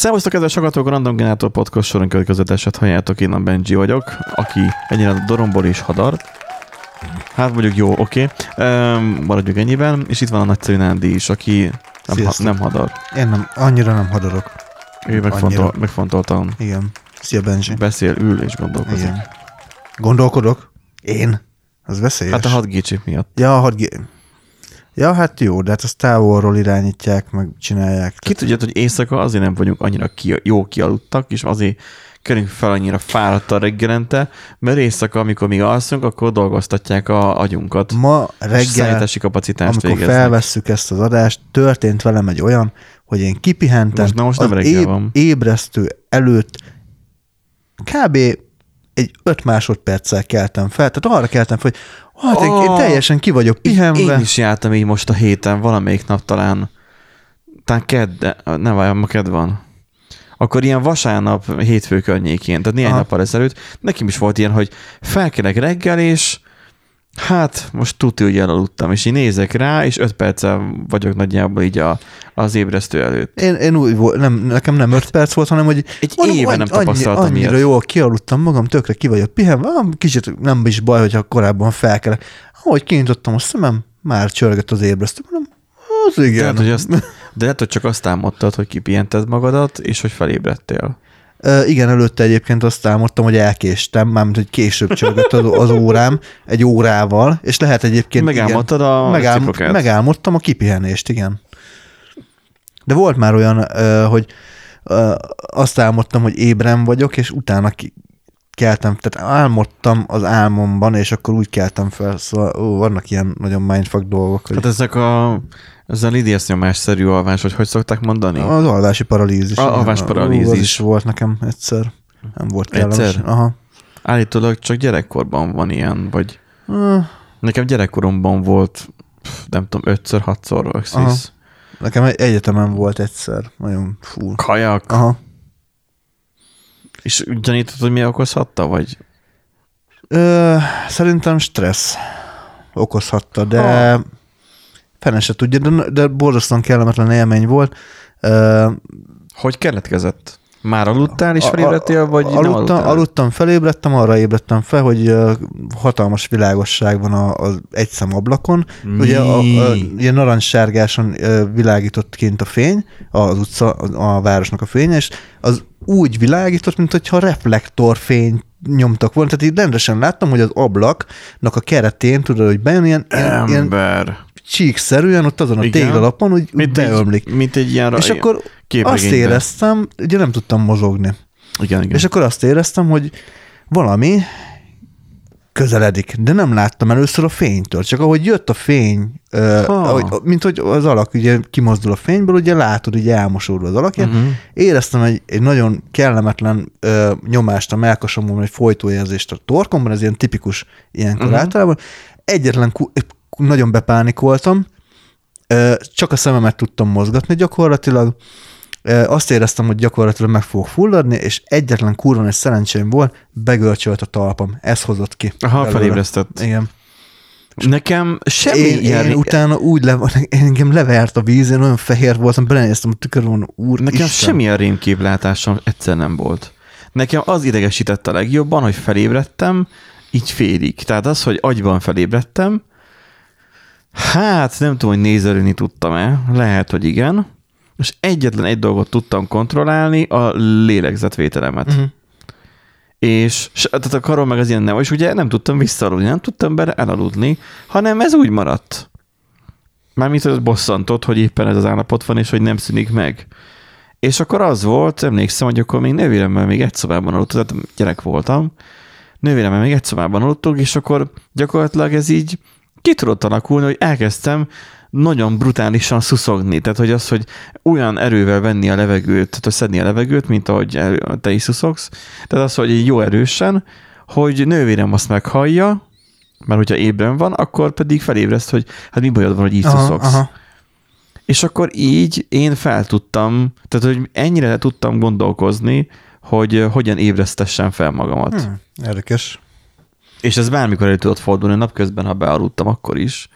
Szervusztok, ez a sagatok, Random Generátor Podcast soron következetesed, halljátok, én a Benji vagyok, aki ennyire dorombol és hadar. Hát mondjuk jó, oké. Maradjuk ennyiben, és itt van a nagyszerű Nándi is, aki nem hadar. Én nem, annyira nem hadarok. Ő megfontoltan. Igen. Szia, Benji. Beszél, ül és gondolkozik. Igen. Gondolkodok? Én? Az veszélyes. Hát a 6G chip miatt. Ja, a 6G... Ja, hát jó, de hát azt távolról irányítják, meg csinálják. Ki tudja, hogy éjszaka azért nem vagyunk annyira jó kialudtak, és azért kerünk fel annyira fáradtan reggelente, mert éjszaka, amikor még alszunk, akkor dolgoztatják a agyunkat. Ma reggel, amikor felvesszük ezt az adást, történt velem egy olyan, hogy én kipihentem most az ébresztő előtt kb. Egy 5 másodperccel keltem fel, tehát arra keltem fel, hogy hát én teljesen ki vagyok pihenve. Én is jártam így most a héten, valamelyik nap talán kedd, nem várjam, ma kedd van. Akkor ilyen vasárnap, hétfő környékén, tehát néhány nappal ezelőtt, nekem is volt ilyen, hogy felkelek reggel, és hát most tuti, hogy elaludtam, és így nézek rá, és 5 perccel vagyok nagyjából így az ébresztő előtt. Én úgy volt, nekem nem 5 perc volt, hanem hogy egy éve nem tapasztaltam ilyet. Annyira jól kialudtam magam, tökre ki vagyok pihenve, kicsit nem is baj, hogyha korábban felkelek. Ahogy kinyitottam a szemem, már csörgött az ébresztő, mondom, az igen. Tehát, hogy de lehet, hogy csak azt álmodtad, hogy kipihented magadat, és hogy felébredtél. Igen, előtte egyébként azt álmodtam, hogy elkéstem, mármint, hogy később csörgött az órám egy órával, és lehet egyébként... Megálmodtad a ciprokát. Megálmodtam a kipihenést, igen. De volt már olyan, hogy azt álmodtam, hogy ébren vagyok, és utána keltem, tehát álmodtam az álmomban, és akkor úgy keltem fel, szóval vannak ilyen nagyon mindfuck dolgok. Hát ezek ez a lidiás nyomásszerű alvás, hogy szokták mondani? Az alvási paralízis. Az is volt nekem egyszer. Nem volt kellemes. Egyszer? Aha. Állítólag csak gyerekkorban van ilyen, vagy... Nekem gyerekkoromban volt, nem tudom, 5-6-szor rögszísz. Nekem egyetemen volt egyszer. Nagyon fú. Kajak? Aha. És gyanítod, hogy mi okozhatta, vagy? Szerintem stressz okozhatta, de... Fene se tudja, de borzasztóan kellemetlen élmény volt. Hogy keletkezett? Már aludtál és felébredtél, vagy nem aludtál? Aludtam, felébredtem, arra ébredtem fel, hogy hatalmas világosság van az egyszem ablakon. Ugye ilyen narancssárgáson világított kint a fény, az utca, a városnak a fény, és az úgy világított, mintha reflektorfényt nyomtak volna. Tehát így rendesen láttam, hogy az ablaknak a keretén, tudod, hogy bejön ilyen csíkszerűen ott azon a téglalapon, úgy beömlik. Mint egy ilyen és akkor azt éreztem, ugye nem tudtam mozogni. Igen. És akkor azt éreztem, hogy valami közeledik, de nem láttam először a fénytől, csak ahogy jött a fény, mint hogy az alak ugye kimozdul a fényből, ugye látod, ugye elmosódva az alakja. Uh-huh. Éreztem egy nagyon kellemetlen nyomást a melkasomban, egy folytóérzést a torkomban, ez ilyen tipikus ilyenkor általában. Egyetlen nagyon bepánikoltam, csak a szememet tudtam mozgatni gyakorlatilag, azt éreztem, hogy gyakorlatilag meg fogok fulladni, és egyetlen kurva egy szerencsém volt, begörcsölt a talpam. Ez hozott ki. Aha, felébresztett. Igen. Nekem semmi én utána úgy engem levert a víz, én olyan fehér voltam, belenéztem a tükörön, úr Nekem Isten. Semmilyen rémképlátásom egyszer nem volt. Nekem az idegesített a legjobban, hogy felébredtem, így félig. Tehát az, hogy agyban felébredtem, hát nem tudom, hogy nézelőni tudtam-e, lehet, hogy igen, és egyetlen egy dolgot tudtam kontrollálni, a lélegzetvételemet. Uh-huh. És tehát a karom meg az ilyen nem, és ugye nem tudtam visszaaludni, nem tudtam bele elaludni, hanem ez úgy maradt. Mármint az bosszantott, hogy éppen ez az állapot van, és hogy nem szűnik meg. És akkor az volt, emlékszem, hogy akkor még nővéremmel még egy szobában aludtunk, tehát gyerek voltam, nővéremmel még egy szobában aludtunk, és akkor gyakorlatilag ez így ki tudott alakulni, hogy elkezdtem nagyon brutálisan szuszogni. Tehát, hogy az, hogy olyan erővel venni a levegőt, tehát szedni a levegőt, mint ahogy te is szuszogsz. Tehát az, hogy jó erősen, hogy nővérem azt meghallja, mert hogyha ébren van, akkor pedig felébreszt, hogy hát mi bajod van, hogy így szuszogsz. És akkor így én fel tudtam, tehát, hogy ennyire tudtam gondolkozni, hogy hogyan ébresztessem fel magamat. Érdekes. És ez bármikor elő tudott fordulni, napközben, ha bealudtam, akkor is,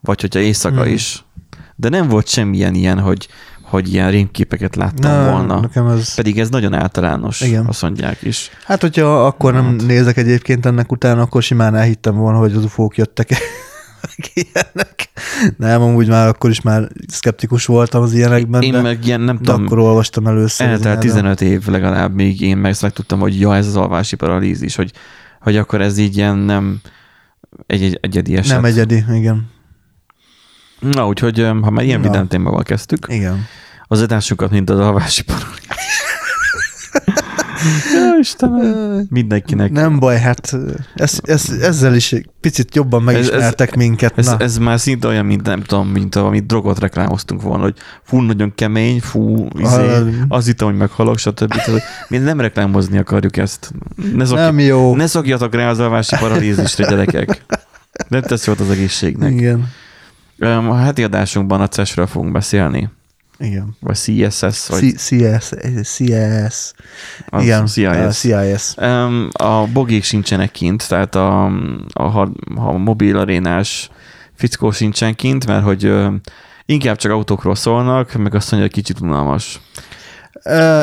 vagy hogyha éjszaka is. De nem volt semmilyen ilyen, hogy, hogy ilyen rémképeket láttam volna. Ez... Pedig ez nagyon általános, igen, azt mondják is. Hát, hogyha akkor nem nézek egyébként ennek utána, akkor simán elhittem volna, hogy az ufók jöttek ilyenek. Nem, amúgy már akkor is már szkeptikus voltam az ilyenekben, én de, meg ilyen, nem tudom, akkor olvastam először. Eltelt 15 év legalább, még én meg tudtam, hogy ja, ez az alvási paralízis, hogy akkor ez így ilyen nem egyedi eset. Nem egyedi, igen. Na, úgyhogy ha már ilyen vidám témával kezdtük, igen, az adásunkat, mint az alvási paralízis. Ja, Istenem, mindenkinek. Nem baj, hát ezzel is picit jobban megismertek minket. Ez már szinte olyan, mint nem tudom, mint amit drogot reklámoztunk volna, hogy fú, nagyon kemény, fú, az hittem, hogy meghalok, stb. Mi nem reklámozni akarjuk ezt. Ne szokjatok rá az alvási paralízisre, gyerekek. Nem tesz jót az egészségnek. Igen. A heti adásunkban a CES-ről fogunk beszélni. Igen. Vagy CES. Vagy... CES. Igen, CES. A bogék sincsenek kint, tehát a mobil arénás fickó sincsen kint, mert hogy inkább csak autókról szólnak, meg azt mondja, hogy kicsit unalmas.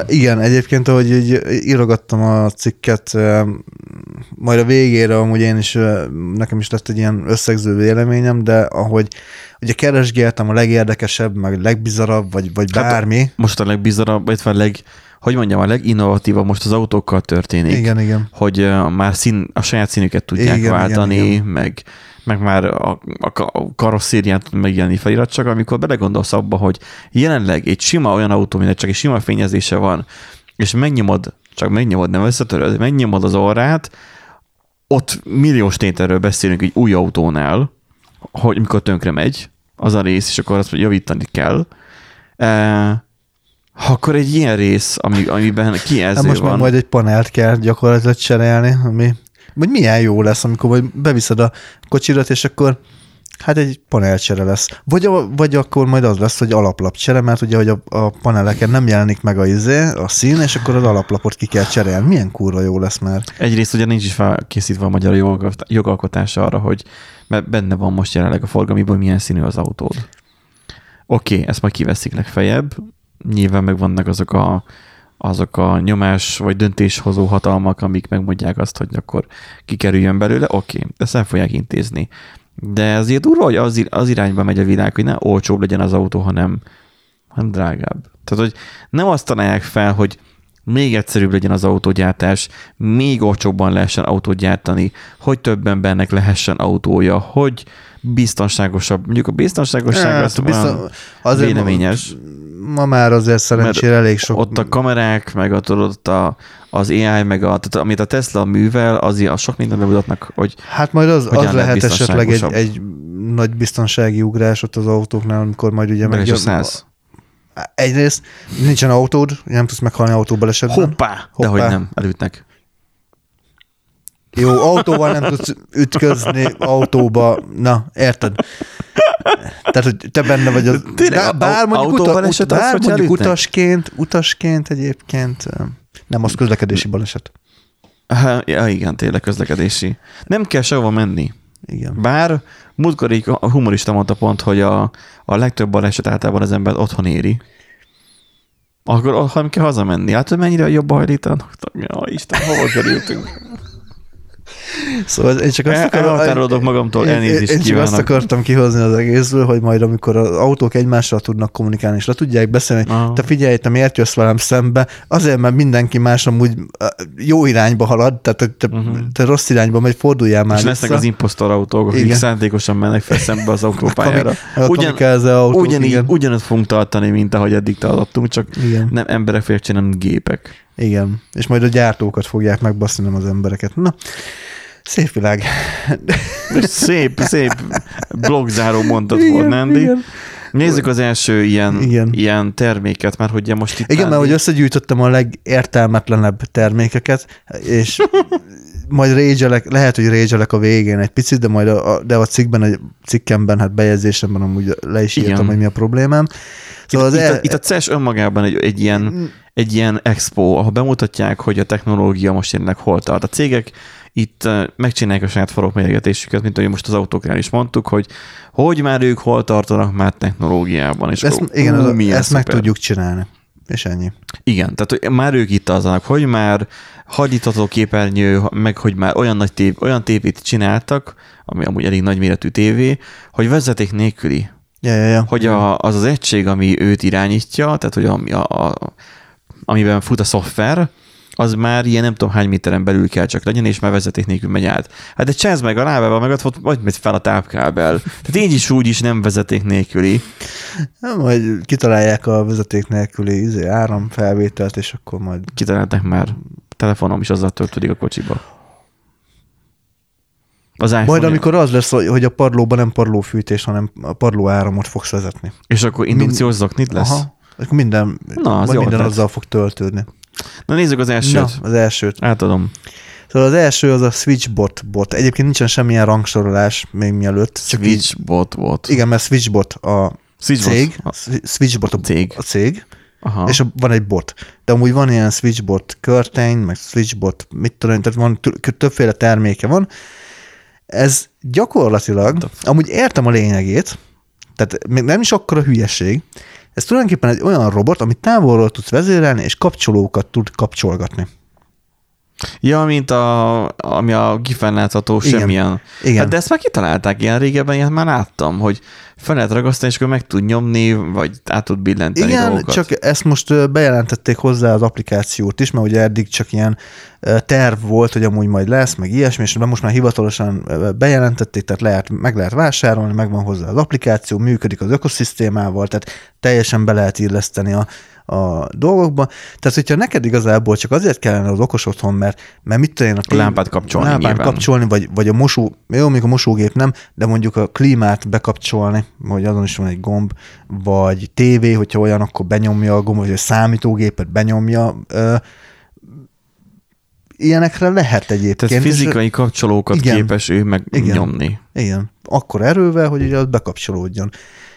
Igen, egyébként, ahogy így írogattam a cikket, majd a végére amúgy én is, nekem is lett egy ilyen összegző véleményem, de ahogy ugye keresgéltem a legérdekesebb, meg legbizarabb, vagy bármi. Hát most a legbizarabb, vagy a leginnovatívabb most az autókkal történik. Igen, igen. Hogy már a saját színüket tudják váltani, igen. Meg már a karosszérián tud megjelenni felirat, csak amikor belegondolsz abba, hogy jelenleg egy sima olyan autó, mindegy, csak egy sima fényezése van, és megnyomod, nem összetöröd, megnyomod az orrát, ott milliós tételről beszélünk egy új autónál, hogy mikor tönkre megy az a rész, és akkor azt javítani kell. Akkor egy ilyen rész, amiben kijelző van. Most meg majd egy panelt kell gyakorlatilag cserélni, ami... Vagy milyen jó lesz, amikor majd beviszed a kocsidat, és akkor hát egy panelcsere lesz. Vagy akkor majd az lesz, hogy alaplapcsere, mert ugye, hogy a paneleken nem jelenik meg a szín, és akkor az alaplapot ki kell cserélni. Milyen kurva jó lesz már. Egyrészt ugye nincs is felkészítve a magyar jogalkotás arra, hogy mert benne van most jelenleg a forgalmiból, milyen színű az autód. Oké, ezt majd kiveszik legfeljebb. Nyilván meg vannak azok a nyomás vagy döntéshozó hatalmak, amik megmondják azt, hogy akkor kikerüljön belőle, oké, ezt nem fogják intézni. De azért durva, hogy az irányba megy a világ, hogy ne olcsóbb legyen az autó, hanem drágább. Tehát, hogy nem azt találják fel, hogy még egyszerűbb legyen az autógyártás, még olcsóbban lehessen autót gyártani, hogy több embernek lehessen autója, hogy biztonságosabb. Mondjuk a biztonságosság az véleményes. Ma már azért szerencsére elég sok... Ott a kamerák, meg az AI, meg amit a Tesla művel, azért a sok mindent bemutatnak, hogy... Hát majd az lehet esetleg egy nagy biztonsági ugrás ott az autóknál, amikor majd ugye... Meg is egyrészt nincsen autód, nem tudsz meghalni autóbalesetben. Hoppá! Dehogy nem, elütnek. Jó, autóval nem tudsz ütközni, autóba, na, érted? Tehát, hogy te benne vagy az... Tényleg, bár mondjuk utasként egyébként, nem, az közlekedési baleset. Ja, igen, tényleg közlekedési. Nem kell sehova menni. Igen. Bár múltkor így a humorista mondta pont, hogy a legtöbb baleset általában az ember otthon éri. Akkor nem kell hazamenni. Hát, hogy mennyire jobb hajlítanak? Ja, Isten, hova kerültünk? Szóval én csak azt elhatárolódok magamtól, elnézést kívánok. Én csak azt akartam kihozni az egészből, hogy majd amikor az autók egymással tudnak kommunikálni, és le tudják beszélni, te figyelj, te miért jössz velem szembe, azért, mert mindenki más amúgy jó irányba halad, tehát te rossz irányba megy, forduljál már. És lesznek az imposztor autók, akik szándékosan mennek fel szembe az autópályára. Ugyanaz fogunk tartani, mint ahogy eddig tartottunk, csak nem emberek férjük, hanem gépek. Igen, és majd a gyártókat fogják megbaszni, nem az embereket. Na, szép világ. Szép blogzáró mondat volt, Nandi. Nézzük az első ilyen terméket, mert hogy most itt... Igen, mert hogy összegyűjtöttem a legértelmetlenebb termékeket, és majd lehet, hogy régyelek a végén egy picit, de majd a cikkemben, hát bejegyzésemben amúgy le is írtam, hogy mi a problémám. Szóval itt a CES önmagában egy ilyen expo, ahol bemutatják, hogy a technológia most jelenleg hol tart. A cégek itt megcsinálják a saját farokmérgetésüket, mint ahogy most az autóknál is mondtuk, hogy már ők hol tartanak már technológiában. És ezt, akkor, igen, ezt meg tudjuk csinálni. És ennyi. Igen, tehát már ők itt aznak, hogy már hagyítható képernyő, meg hogy már olyan nagy olyan tévét csináltak, ami amúgy elég nagy méretű tévé, hogy vezeték nélküli. Hogy az egység, ami őt irányítja, tehát hogy amiben fut a szoftver, az már ilyen nem tudom hány méteren belül kell csak legyen, és már vezeték nélkül megy át. Hát de csinálsz meg a lábával, meg ott volt, vagy megy fel a tápkábel. Tehát így is úgy is nem vezeték nélküli. Nem, majd kitalálják a vezeték nélküli áramfelvételt, és akkor majd... Kitalálták már. Telefonom is azzal töltődik a kocsiba. Majd amikor az lesz, hogy a padlóban nem padlófűtés, hanem a padló áramot fogsz vezetni. És akkor indukciós zoknit lesz? Aha. Akkor minden, minden azzal fog töltődni. Na nézzük az elsőt. Na, az elsőt. Átadom. Szóval az első az a SwitchBot bot. Egyébként nincsen semmilyen rangsorolás még mielőtt. SwitchBot bot. Igen, mert SwitchBot a cég. SwitchBot a cég. Aha. És van egy bot. De amúgy van ilyen SwitchBot curtain, meg SwitchBot, mit tudom, tehát van többféle terméke van. Ez gyakorlatilag, amúgy értem a lényegét, tehát még nem is akkora hülyeség, ez tulajdonképpen egy olyan robot, amit távolról tudsz vezérelni, és kapcsolókat tud kapcsolgatni. Ja, mint ami a GIF-en látható, igen, semmilyen. Igen. Hát de ezt már kitalálták ilyen régebben, ilyet már láttam, hogy fel lehet ragasztani, és akkor meg tud nyomni, vagy át tud billenteni, igen, dolgokat. Csak ezt most bejelentették hozzá az applikációt is, mert ugye eddig csak ilyen terv volt, hogy amúgy majd lesz, meg ilyesmi, és most már hivatalosan bejelentették, tehát meg lehet vásárolni, megvan hozzá az applikáció, működik az ökoszisztémával, tehát teljesen be lehet illeszteni a dolgokba. Tehát, hogyha neked igazából csak azért kellene az okos otthon, mert mit tudja én a lámpát kapcsolni vagy a mosó, jó, még a mosógép nem, de mondjuk a klímát bekapcsolni, hogy azon is van egy gomb, vagy tévé, hogyha olyan, akkor benyomja a gomb, vagy a számítógépet benyomja. Ilyenekre lehet egyébként. Tehát fizikai kapcsolókat képes ő megnyomni. Igen. Akkor erővel, hogy ugye az bekapcsolódjon.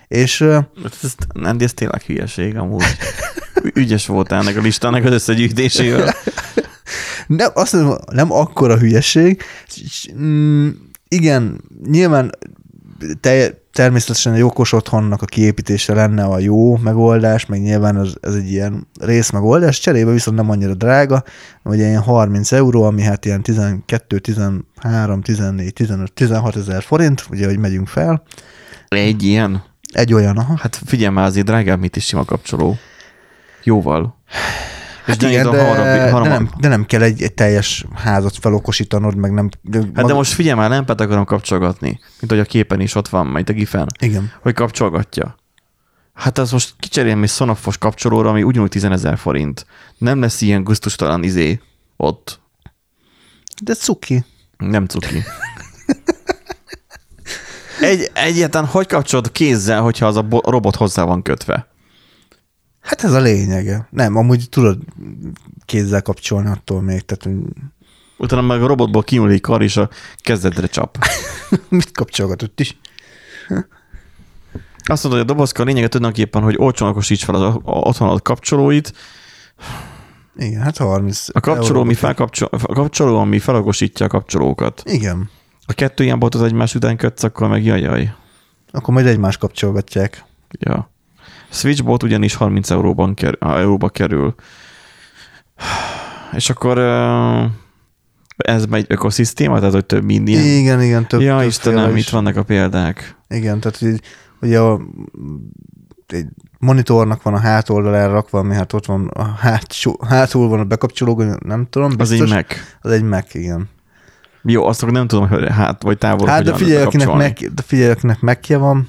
És... nem, de ez tényleg hülyeség amúgy. Ügyes voltál ennek a listának az összegyűjtésével. Nem, azt mondom, nem akkora hülyeség. Igen, nyilván természetesen egy okos otthonnak a kiépítése lenne a jó megoldás, meg nyilván ez egy ilyen részmegoldás, cserébe viszont nem annyira drága, ugye ilyen 30 euró, ami hát ilyen 12, 13, 14, 15, 16 ezer forint, ugye, hogy megyünk fel. Egy ilyen? Egy olyan, aha. Hát figyelj már, azért drágább, mint is sima kapcsoló. Jóval. Hát igen, de nem kell egy teljes házat felokosítanod, meg nem... de most figyelj már, lámpát akarom kapcsolgatni, mint hogy a képen is ott van, majd a gifen. Igen. Hogy kapcsolgatja. Hát az most kicserélem egy szonafos kapcsolóra, ami ugyanúgy 10 000 forint. Nem lesz ilyen gusztustalan ott. De cuki. Nem cuki. Egyáltalán hogy kapcsolod kézzel, hogyha az a robot hozzá van kötve? Hát ez a lényege. Nem, amúgy tudod kézzel kapcsolni attól még. Tehát... Utána meg a robotból kinyúl egy kar, és a kezdedre csap. Mit kapcsolgatott is? Azt mondod, hogy a dobozka a lényege tulajdonképpen, hogy olcsón okosíts fel az otthonod kapcsolóit. Igen, hát 30. A kapcsoló, ami felokosítja a kapcsolókat. Igen. A kettő ilyen botot egymás után kötsz, akkor meg jajjaj. Akkor majd egymást kapcsolgatják. Ja. SwitchBot ugyanis 30 euróba kerül. És akkor ez egy ökoszisztéma, tehát hogy több minden. Igen, több. Ja, Istenem, itt vannak a példák. Igen, tehát így, ugye egy monitornak van a hátoldalára rakva, ami hát ott van, a hátul van a bekapcsoló, nem tudom. Biztos, az egy Mac. Az egy Mac, igen. Jó, azt nem tudom, hogy vagy távolról hogyan kapcsolni. De figyelj, akinek Mac-je van.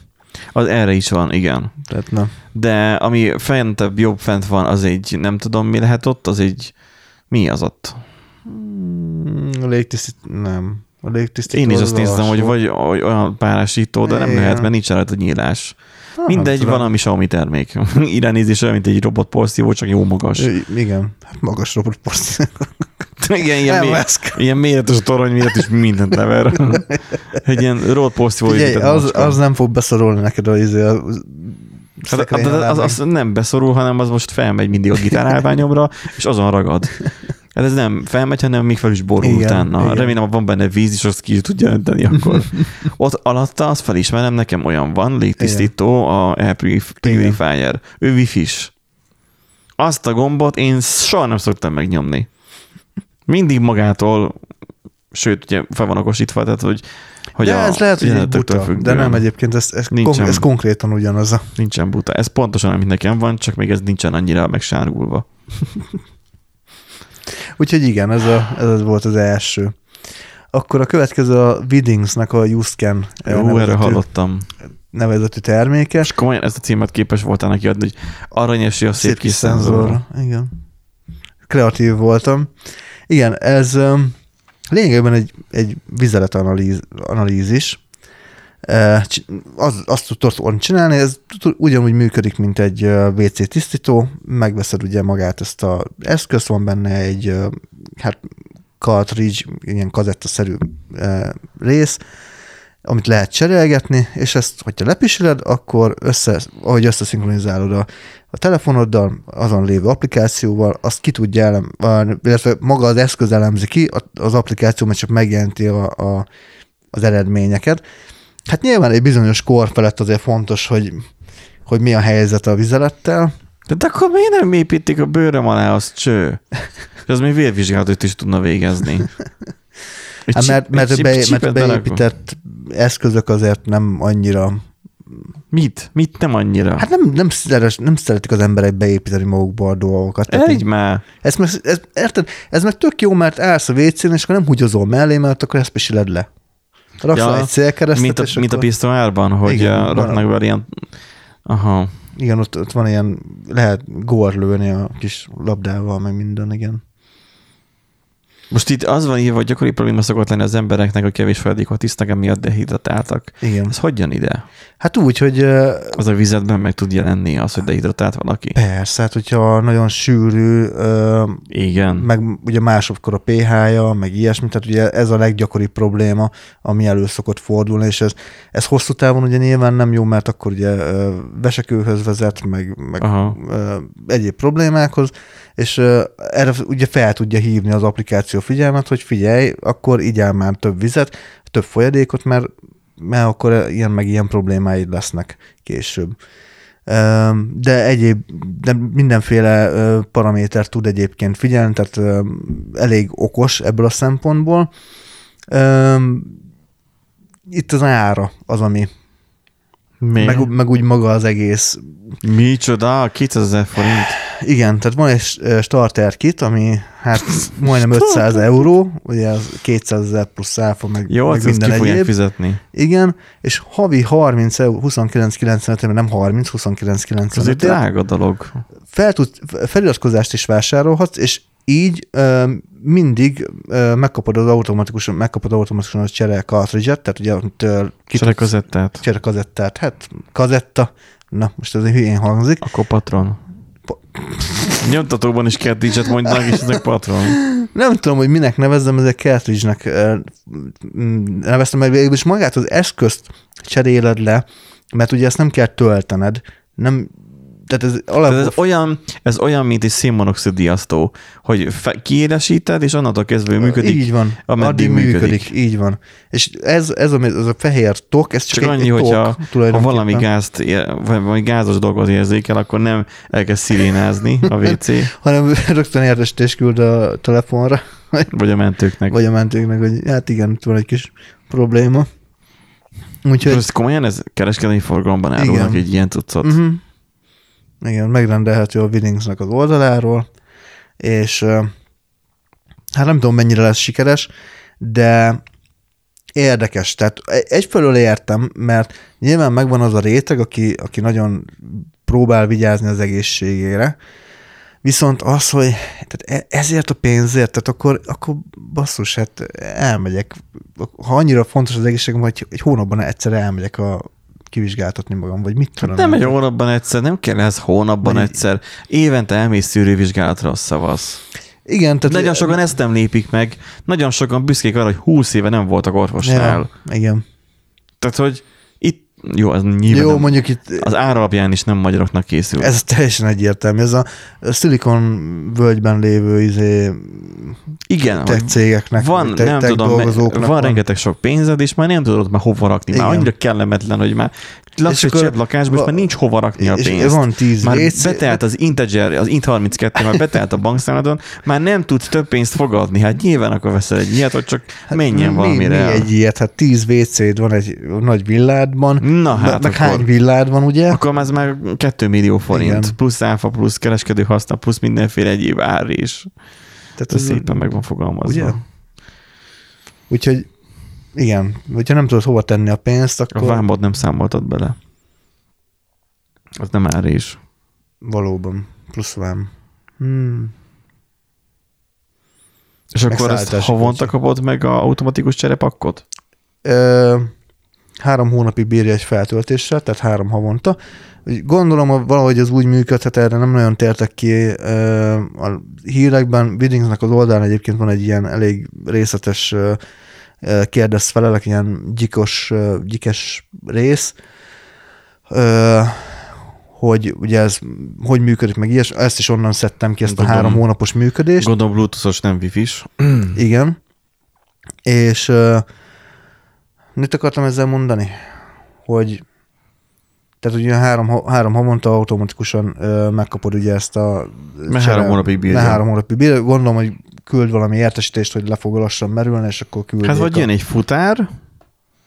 Az erre is van, igen. Tehát nem. De ami fentebb, jobb fent van, az egy, nem tudom, mi lehet ott, az egy, mi az ott? A légtisztító, nem. A légtisztító. Én is azt néztem, hogy vagy olyan párásító, de nem lehet, mert nincs rajta nyílás. Mindegy, valami Xiaomi termék. Irányízés olyan, mint egy robotporszívó, csak jó magas. Igen, magas robotporszívó. Igen, ilyen méretes a torony méret, és mindent lever. Egy ilyen robotporszívó. Az nem fog beszorolni neked az nem beszorul, hanem az most felmegy mindig a gitárálványomra, és azon ragad. ez nem felmegy, hanem még fel is borul utána. Remélem, ha van benne víz is, azt ki is tud jelenteni akkor. Ott alatta, azt felismerem, nekem olyan van, légtisztító, a air purifier. Ő wifi-s. Azt a gombot én soha nem szoktam megnyomni. Mindig magától, sőt, ugye fel van okosítva, tehát hogy de ez lehet, hogy buta, de nem egyébként, ez konkrétan ugyanaz. Nincsen buta. Ez pontosan, amit nekem van, csak még ez nincsen annyira megsárgulva. Úgyhogy igen, ez volt az első. Akkor a következő a Widdingsnek a YouScan nevezetű terméke. És komolyan ezt a címet képes voltál neki adni, hogy aranyesi a szép kis szenzorra. Igen. Kreatív voltam. Igen, ez lényegében egy vizelet analízis. Azt tudod csinálni, ez ugyanúgy működik, mint egy WC tisztító, megveszed ugye magát ezt az eszközt, van benne egy cartridge, ilyen kazettaszerű rész, amit lehet cserélgetni, és ezt, hogyha lepisüled, akkor ahogy összeszinkronizálod a telefonoddal, azon lévő applikációval, azt ki tudja illetve maga az eszköz elemzi ki, az applikáció meg csak megjelenti az eredményeket. Hát nyilván egy bizonyos kor felett azért fontos, hogy mi a helyzet a vizelettel. De akkor miért nem építik a bőröm alá, az cső? És az még vérvizsgálatot is tudna végezni. Hát mert beépített eszközök azért nem annyira... Mit nem annyira? Hát nem szeretik az emberek beépíteni magukba a dolgokat. Elég már. Ez meg tök jó, mert állsz a vécén, és akkor nem húgyozol mellé, mert akkor ezt pisiled le. Raksz egy célkeresztet, mint a pisztolyárban, hogy raknak vele ilyen... Aha. Igen, ott van ilyen, lehet górlőni a kis labdával, meg minden, igen. Most itt az van írva, hogy gyakori probléma szokott lenni az embereknek, hogy kevés folyadékot isznak, emiatt dehidratáltak. Igen. Ez hogy jön ide? Hát úgy, hogy... Az a vizetben meg tud jelenni az, hogy dehidratált valaki. Persze, hát hogyha nagyon sűrű, igen. Meg ugye másodkor a pH-ja, meg ilyesmi, tehát ugye ez a leggyakoribb probléma, ami elő szokott fordulni, és ez hosszú távon ugye nyilván nem jó, mert akkor ugye vesekőhöz vezet, meg egyéb problémákhoz, és erre ugye fel tudja hívni az applikáció figyelmet, hogy figyelj, akkor igyál már több vizet, több folyadékot, mert akkor ilyen meg ilyen problémáid lesznek később. De mindenféle paraméter tud egyébként figyelni, tehát elég okos ebből a szempontból. Itt az ára az, ami meg úgy maga az egész. Micsoda, 2000 forint. Igen, tehát van egy starter kit, ami hát majdnem 500 euró, ugye az 200 000 plusz áfa, meg minden egyéb. Jó, azt fizetni. Igen, és havi 30 euró, 29,95, nem 30, 29,95. Ez egy drága dolog. Feliratkozást is vásárolhatsz, és így mindig megkapod automatikusan a csere cartridge-et, tehát ugye cserekazettát. Hát kazetta, na most azért hülyén hangzik. Akkor patron. Nyomtatóban is cartridge-et mondják, és ezek patron. Nem tudom, hogy minek nevezzem, ezek cartridge-nek neveztem, mert végül is magát az eszközt cseréled le, mert ugye ezt nem kell töltened, nem... Tehát ez olyan, mint egy szénmonoxid diasztó, hogy kiélesíted, és onnantól kezdve működik. Így van, addig működik. Így van. És ez a fehér tok, ez csak annyi, hogy ha valami gázos dolgot érzékel, akkor nem elkezd szirénázni a WC. Hanem rögtön értesítést küld a telefonra. Vagy a mentőknek. Hogy hát igen, itt van egy kis probléma. Úgyhogy... Most komolyan ez kereskedelmi forgalomban árulnak egy ilyen cuccot. Uh-huh. Igen, megrendelhető a Widdingsnek az oldaláról, és hát nem tudom, mennyire lesz sikeres, de érdekes. Tehát egyfelől értem, mert nyilván megvan az a réteg, aki nagyon próbál vigyázni az egészségére, viszont az, hogy tehát ezért a pénzért, tehát akkor basszus, hát elmegyek. Ha annyira fontos az egészségem, hogy egy hónapban egyszer elmegyek kivizsgáltatni magam, vagy mit tudom. Hát nem egy hónapban egyszer, nem kell ez hónapban egyszer. Évente elmész szűrővizsgálatra, azt szavasz. Igen. Tehát nagyon sokan ezt nem lépik meg. Nagyon sokan büszkék arra, hogy 20 éve nem voltak orvosnál. Igen. Tehát, hogy itt jó, ez nyilván jó, mondjuk itt az ár alapján is nem magyaroknak készül. Ez teljesen egyértelmű. Ez a szilikon völgyben lévő igen, tech cégeknek, van, tech, nem tech tudom, dolgozóknak. Van rengeteg sok pénzed, és már nem tudod már hova rakni. Igen. Már annyira kellemetlen, hogy már laksz egy cseplakásban, és már nincs hova rakni a pénzt. Van 10 már rész, betelt az Integer, az Int32, már betelt a bankszámládon, már nem tudsz több pénzt fogadni. Hát nyilván akkor veszel egy ilyet, hogy csak menjen valamire. Mi egy ilyet? Hát 10 WC-d van egy nagy villádban. Na hát meg hány villád van, ugye? Akkor ez már 2 millió forint. Igen. Plusz áfa, plusz kereskedő haszna, plusz mindenféle egyéb ár is. Tehát ez szépen meg van fogalmazva. Ugye? Úgyhogy igen, hogyha nem tudod hova tenni a pénzt, akkor... A vámod nem számoltad bele. Az nem ár is. Valóban. Plusz vám. És akkor ezt havonta kapod meg az automatikus cserepakkot? 3 hónapig bírja egy feltöltéssel, tehát 3 havonta. Gondolom, valahogy az úgy működhet, erre nem nagyon tértek ki a hírekben. Widdingsnek az oldalán egyébként van egy ilyen elég részletes kérdezfelelek, ilyen gyikes rész, hogy ugye ez hogy működik, meg ilyes. Ezt is onnan szedtem ki, ezt gondolom, a 3 hónapos működést. Gondolom Bluetooth-os, nem Wi-Fi-s. Igen. És... mit akartam ezzel mondani? Hogy tehát ugye 3 havonta automatikusan megkapod ugye ezt a... Mert 3 hónapig bírja. 3 hónapig bírja. Gondolom, hogy küld valami értesítést, hogy le fog lassan merülni, és akkor küld. Hát vagy jön egy futár,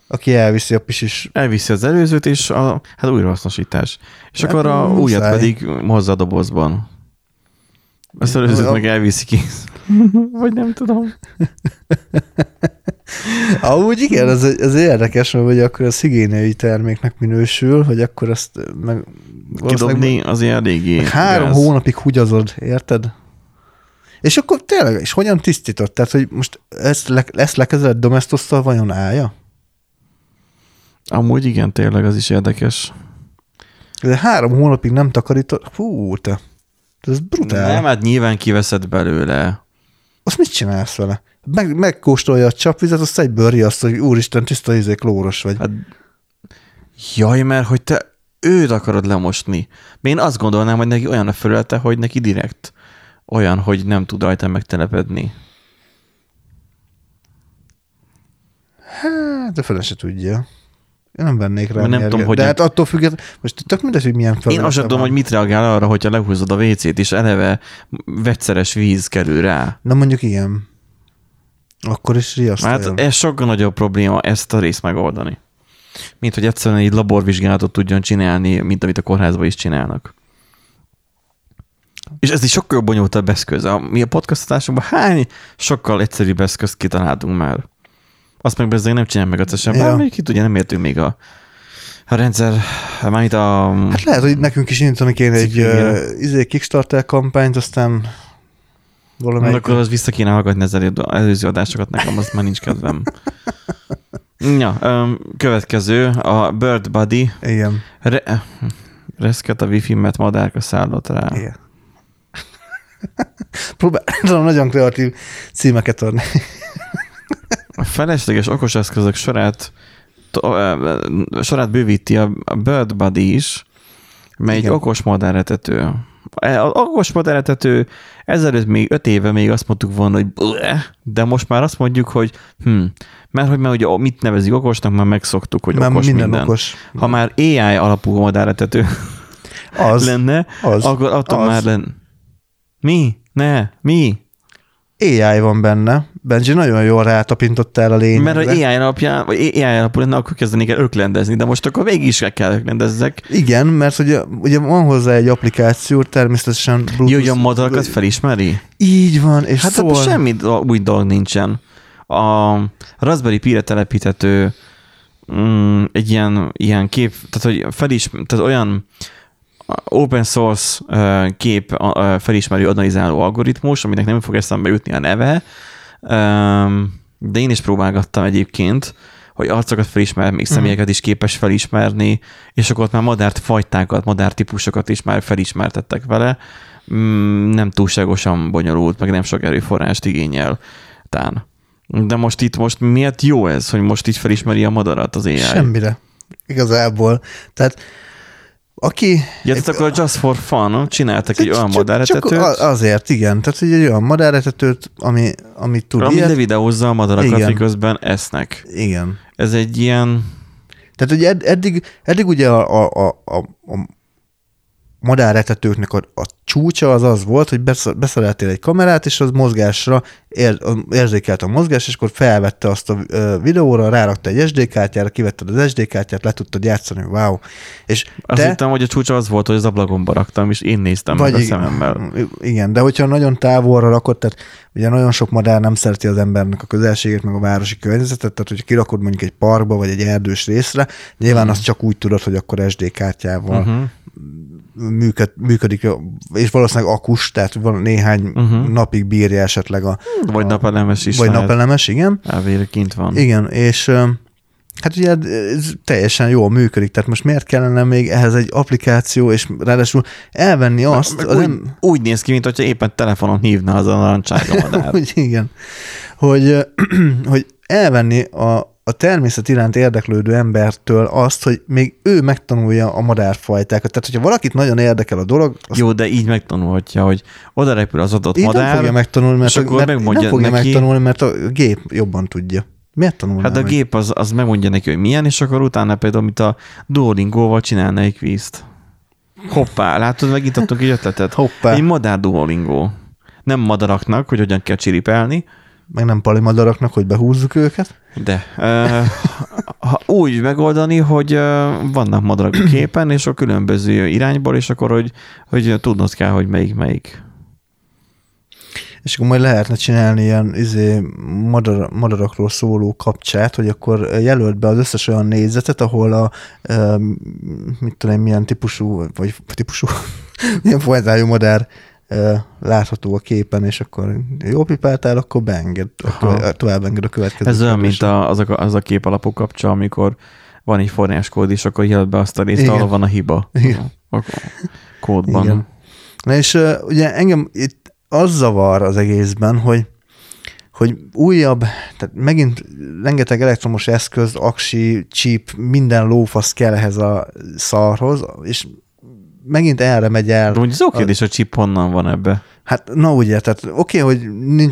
aki elviszi a pisis... Elviszi az előzőt, és hát újrahasznosítás. És hát, akkor a újat pedig hozza a dobozban. Azt előzőt meg elviszi ki. Vagy nem tudom. Amúgy igen, ez érdekes, mert akkor az higiéniai terméknek minősül, hogy akkor ezt meg... Kidobni azért eléggé. 3 hónapig húgyazod, érted? És akkor tényleg, és hogyan tisztítod? Tehát, hogy most ezt lekezeled Domestosszal vajon állja? Amúgy igen, tényleg, az is érdekes. De 3 hónapig nem takarítod. Hú, te... Ez brutál. Nem, hát nyilván kiveszed belőle. Azt mit csinálsz vele? Megkóstolja a csapvizet, azt egyből riaszt, hogy úristen, tiszta klóros vagy. Hát, jaj, mert hogy te őt akarod lemosni. Én azt gondolnám, hogy neki olyan a felülete, hogy neki direkt olyan, hogy nem tud rajta megtelepedni. Hát, de fele se tudja. Én nem vennék rá. Nem tudom, hogy de hát attól függetlenül, most tök mindegy, hogy milyen felület. Én azt sem tudom, hogy mit reagál arra, hogyha lehúzod a WC-t, és eleve vegyszeres víz kerül rá. Na mondjuk igen. Akkor is riasztáljon. Hát ez sokkal nagyobb probléma ezt a részt megoldani. Mint hogy egyszerűen egy laborvizsgálatot tudjon csinálni, mint amit a kórházban is csinálnak. És ez is sokkal bonyolultabb eszköz. Mi a podcastolásunkban hány sokkal egyszerűbb eszközt kitaláltunk már. Azt meg bezzeg nem csinál meg a tesem, ja. Még itt ugye nem értünk még a rendszer, mármint a... Hát lehet, hogy nekünk is indítani kéne egy Kickstarter kampányt, aztán valamelyik... Akkor az vissza kéne hallgatni az előző adásokat, nekem azt már nincs kedvem. Ja, következő, a Bird Buddy. Igen. Reszket a wifi-met, madárka szállott rá. Igen. Próbálom nagyon kreatív címeket adni. A felesleges okos eszközök sorát bővíti a Bird Buddy is, mely egy okos madáretető. Az okos madáretető ezelőtt még 5 éve még azt mondtuk volna, hogy de most már azt mondjuk, hogy mert ugye mit nevezik okosnak, már megszoktuk, hogy már okos minden. Okos. Ha már AI alapú madáretető lenne, akkor attól már lenne. Mi? AI van benne. Benji nagyon jól rátapintottál a lényegre. Mert ha AI alapú lenne, akkor kezdenék el öklendezni, de most akkor végig is kell öklendezzek. Igen, mert ugye van hozzá egy applikáció, természetesen Bluetooth. Jó, hogy a madarakat felismeri? Így van, és hát szóval... Hát semmi új dolog nincsen. A Raspberry Pi-re telepíthető egy ilyen kép, tehát hogy tehát olyan open source kép felismerő, analizáló algoritmus, aminek nem fog eszembe jutni a neve, de én is próbálgattam egyébként, hogy arcokat felismer, még személyeket is képes felismerni, és akkor ott már madárfajtákat, madártípusokat is már felismertettek vele. Nem túlságosan bonyolult, meg nem sok erőforrást igényel tán. De most miért jó ez, hogy most így felismeri a madarat az AI? Semmire. igazából. Tehát aki... Ja, tehát akkor just for fun, csináltak egy olyan madáretetőt. Azért, igen. Tehát egy olyan madáretetőt, ami tud ilyet. Ami videózza a madarakat, miközben esznek. Igen. Ez egy ilyen... Tehát ugye eddig ugye a madáretetőknek a csúcsa az volt, hogy beszereltél egy kamerát, és az mozgásra érzékelt a mozgás, és akkor felvette azt a videóra, rárakta egy SD kártyára, kivetted az SD kártyát, le tudtad játszani, wow. És azt hittem, hogy a csúcsa az volt, hogy az ablakon raktam, és én néztem meg a szememmel. Igen, de hogyha nagyon távolra rakod, tehát ugye nagyon sok madár nem szereti az embernek a közelségét, meg a városi környezetet, tehát hogyha kirakod mondjuk egy parkba, vagy egy erdős részre, nyilván azt csak úgy tudod, hogy akkor SD kártyával működik, és valószínűleg akus, tehát néhány napig bírja esetleg a... Vagy napelemes is. Vagy napelemes, igen. Elvére kint van. Igen, és hát ugye ez teljesen jól működik, tehát most miért kellene még ehhez egy applikáció, és ráadásul elvenni azt... Úgy néz ki, mint hogyha éppen telefonon hívna az a narancsága madár. Igen, hogy elvenni a természet iránt érdeklődő embertől azt, hogy még ő megtanulja a madárfajtákat. Tehát, hogyha valakit nagyon érdekel a dolog... Jó, de így megtanulhatja, hogy oda repül az adott madár. Nem fogja megtanulni, mert a gép jobban tudja. Miért tanulná? Hát a gép az megmondja neki, hogy milyen, és akkor utána például, mint a Duolingóval csinálna egy kvízt. Hoppá, látod, megnyitottunk egy ötletet. Hoppá. Egy madár Duolingó. Nem madaraknak, hogy hogyan kell csiripelni, meg nem palimadaraknak, hogy behúzzuk őket. De. Ha úgy megoldani, hogy vannak madarak a képen, és a különböző irányból, és akkor, hogy tudnod kell, hogy melyik. És akkor majd lehetne csinálni ilyen madarakról szóló kapcsát, hogy akkor jelölt be az összes olyan négyzetet, ahol a mit tudom, milyen típusú milyen fajtájú madár látható a képen, és akkor jó pipáltál, akkor beenged, akkor tovább enged a következő. Ez olyan, mint az a képalapú kapcsa, amikor van egy forráskód, és akkor jelölt be azt a részt, ahol van a hiba. Igen. A kódban. Igen. Na és ugye engem itt az zavar az egészben, hogy újabb, tehát megint rengeteg elektromos eszköz, aksi, csíp, minden lófasz kell ehhez a szarhoz, és megint erre megy el. De mondjuk az oké, és a chip honnan van ebbe? Hát na ugye, tehát oké, hogy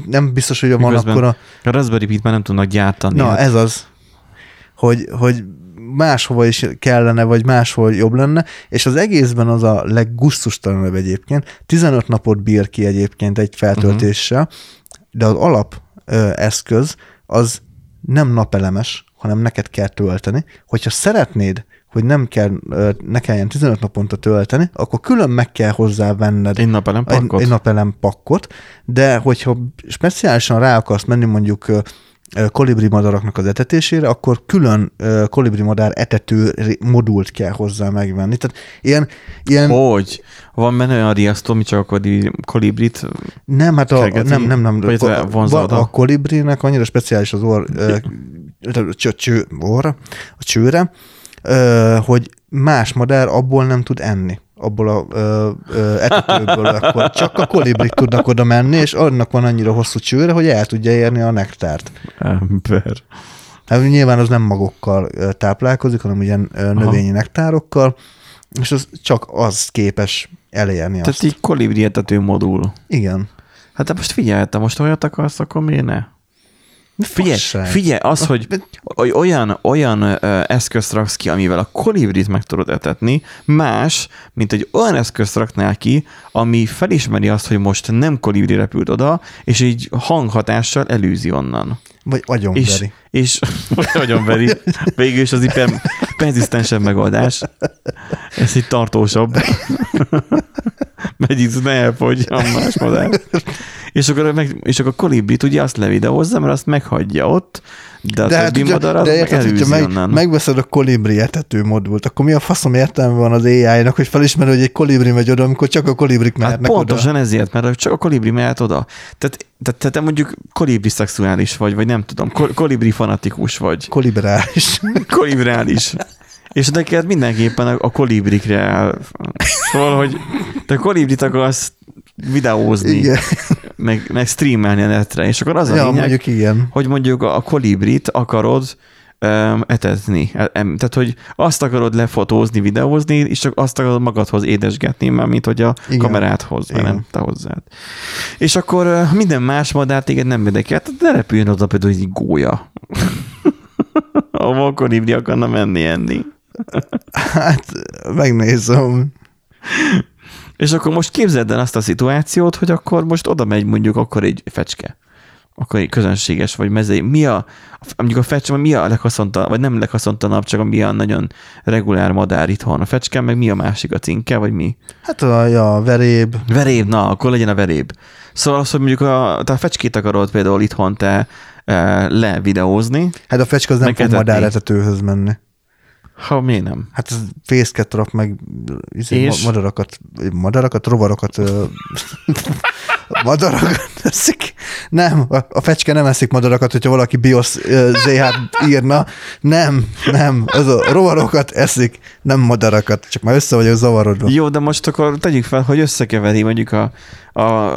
nem biztos, hogy van akkor a Raspberry Pi-t már nem tudnak gyártani. Na hát. Ez az, hogy máshova is kellene, vagy máshol jobb lenne, és az egészben az a leggusztustalanabb egyébként. 15 napot bír ki egyébként egy feltöltéssel, de az alap eszköz az nem napelemes, hanem neked kell tölteni. Hogyha szeretnéd, hogy ne kelljen 15 naponta tölteni, akkor külön meg kell hozzá venned egy napelem pakkot, de hogyha speciálisan rá akarsz menni mondjuk kolibri madaraknak az etetésére, akkor külön kolibri madár etető modult kell hozzá megvenni. Tehát ilyen... Hogy? Van benne olyan riasztó, mi csak a kolibrit? Nem, hát nem. A kolibrinek annyira speciális az a csőre, hogy más madár abból nem tud enni, abból a etetőből, akkor csak a kolibrik tudnak oda menni, és annak van annyira hosszú csőre, hogy el tudja érni a nektárt. Ember. Hát nyilván az nem magokkal táplálkozik, hanem ugyan növényi nektárokkal, és az csak az képes elérni azt. Tehát így kolibri etető modul. Igen. Hát te most figyeltem, most olyat akarsz, akkor miért ne? Figyelj, az, hogy olyan eszközt raksz ki, amivel a kolibrit meg tudod etetni, más, mint egy olyan eszközt raknál ki, ami felismeri azt, hogy most nem kolibri repült oda, és így hanghatással elűzi onnan. Vagy agyonveri. Vagy agyonveri. Végül is az így perzisztensebb megoldás. Ez így tartósabb. Megyik, ne elfogyjam más madár. És akkor a kolibrit ugye azt levideózza, mert azt meghagyja ott, de a többi madarat elűzi onnan. Megveszed a kolibri etető modult, akkor mi a faszom értelme van az AI-nak, hogy felismerő, hogy egy kolibri megy oda, amikor csak a kolibrik mehetnek oda? Hát pontosan ezért, mert csak a kolibri mehet oda. Tehát te mondjuk kolibri szexuális vagy nem tudom, kolibri fanatikus vagy. Kolibrális. És neked mindenképpen a kolibrikre áll. Szóval, hogy te kolibrit akarsz videózni, igen. Meg streamelni a netre, és akkor az a lényeg, hogy mondjuk a kolibrit akarod etetni. Tehát, hogy azt akarod lefotózni, videózni, és csak azt akarod magadhoz édesgetni, mint hogy a igen. kamerádhoz, mert nem te hozzád. És akkor minden más madár téged nem érdekelt, de repüljön oda például egy gólya. Ahol akkor hívni akarna menni enni. Hát, megnézem. És akkor most képzeld el azt a szituációt, hogy akkor most oda megy mondjuk akkor egy fecske. Akkor egy közönséges vagy mezei. Mi a, mondjuk a fecske, mi a leghaszontalanabb, vagy nem leghaszontalanabb, csak mi a nagyon regulár madár itthon. A fecske, meg mi a másik, a cinke, vagy mi? Hát a veréb. Veréb, na, akkor legyen a veréb. Szóval az, hogy mondjuk te a fecskét akarod például itthon te levideózni. Hát a fecske az nem fog madáretetőhöz menni. Ha, miért nem? Hát ez fészket rap, meg madarakat eszik. Nem, a fecske nem eszik madarakat, hogyha valaki BIOS ZH-t írna. Nem, az a rovarokat eszik, nem madarakat. Csak már össze vagyok zavarodva. Jó, de most akkor tegyük fel, hogy összekeveri, mondjuk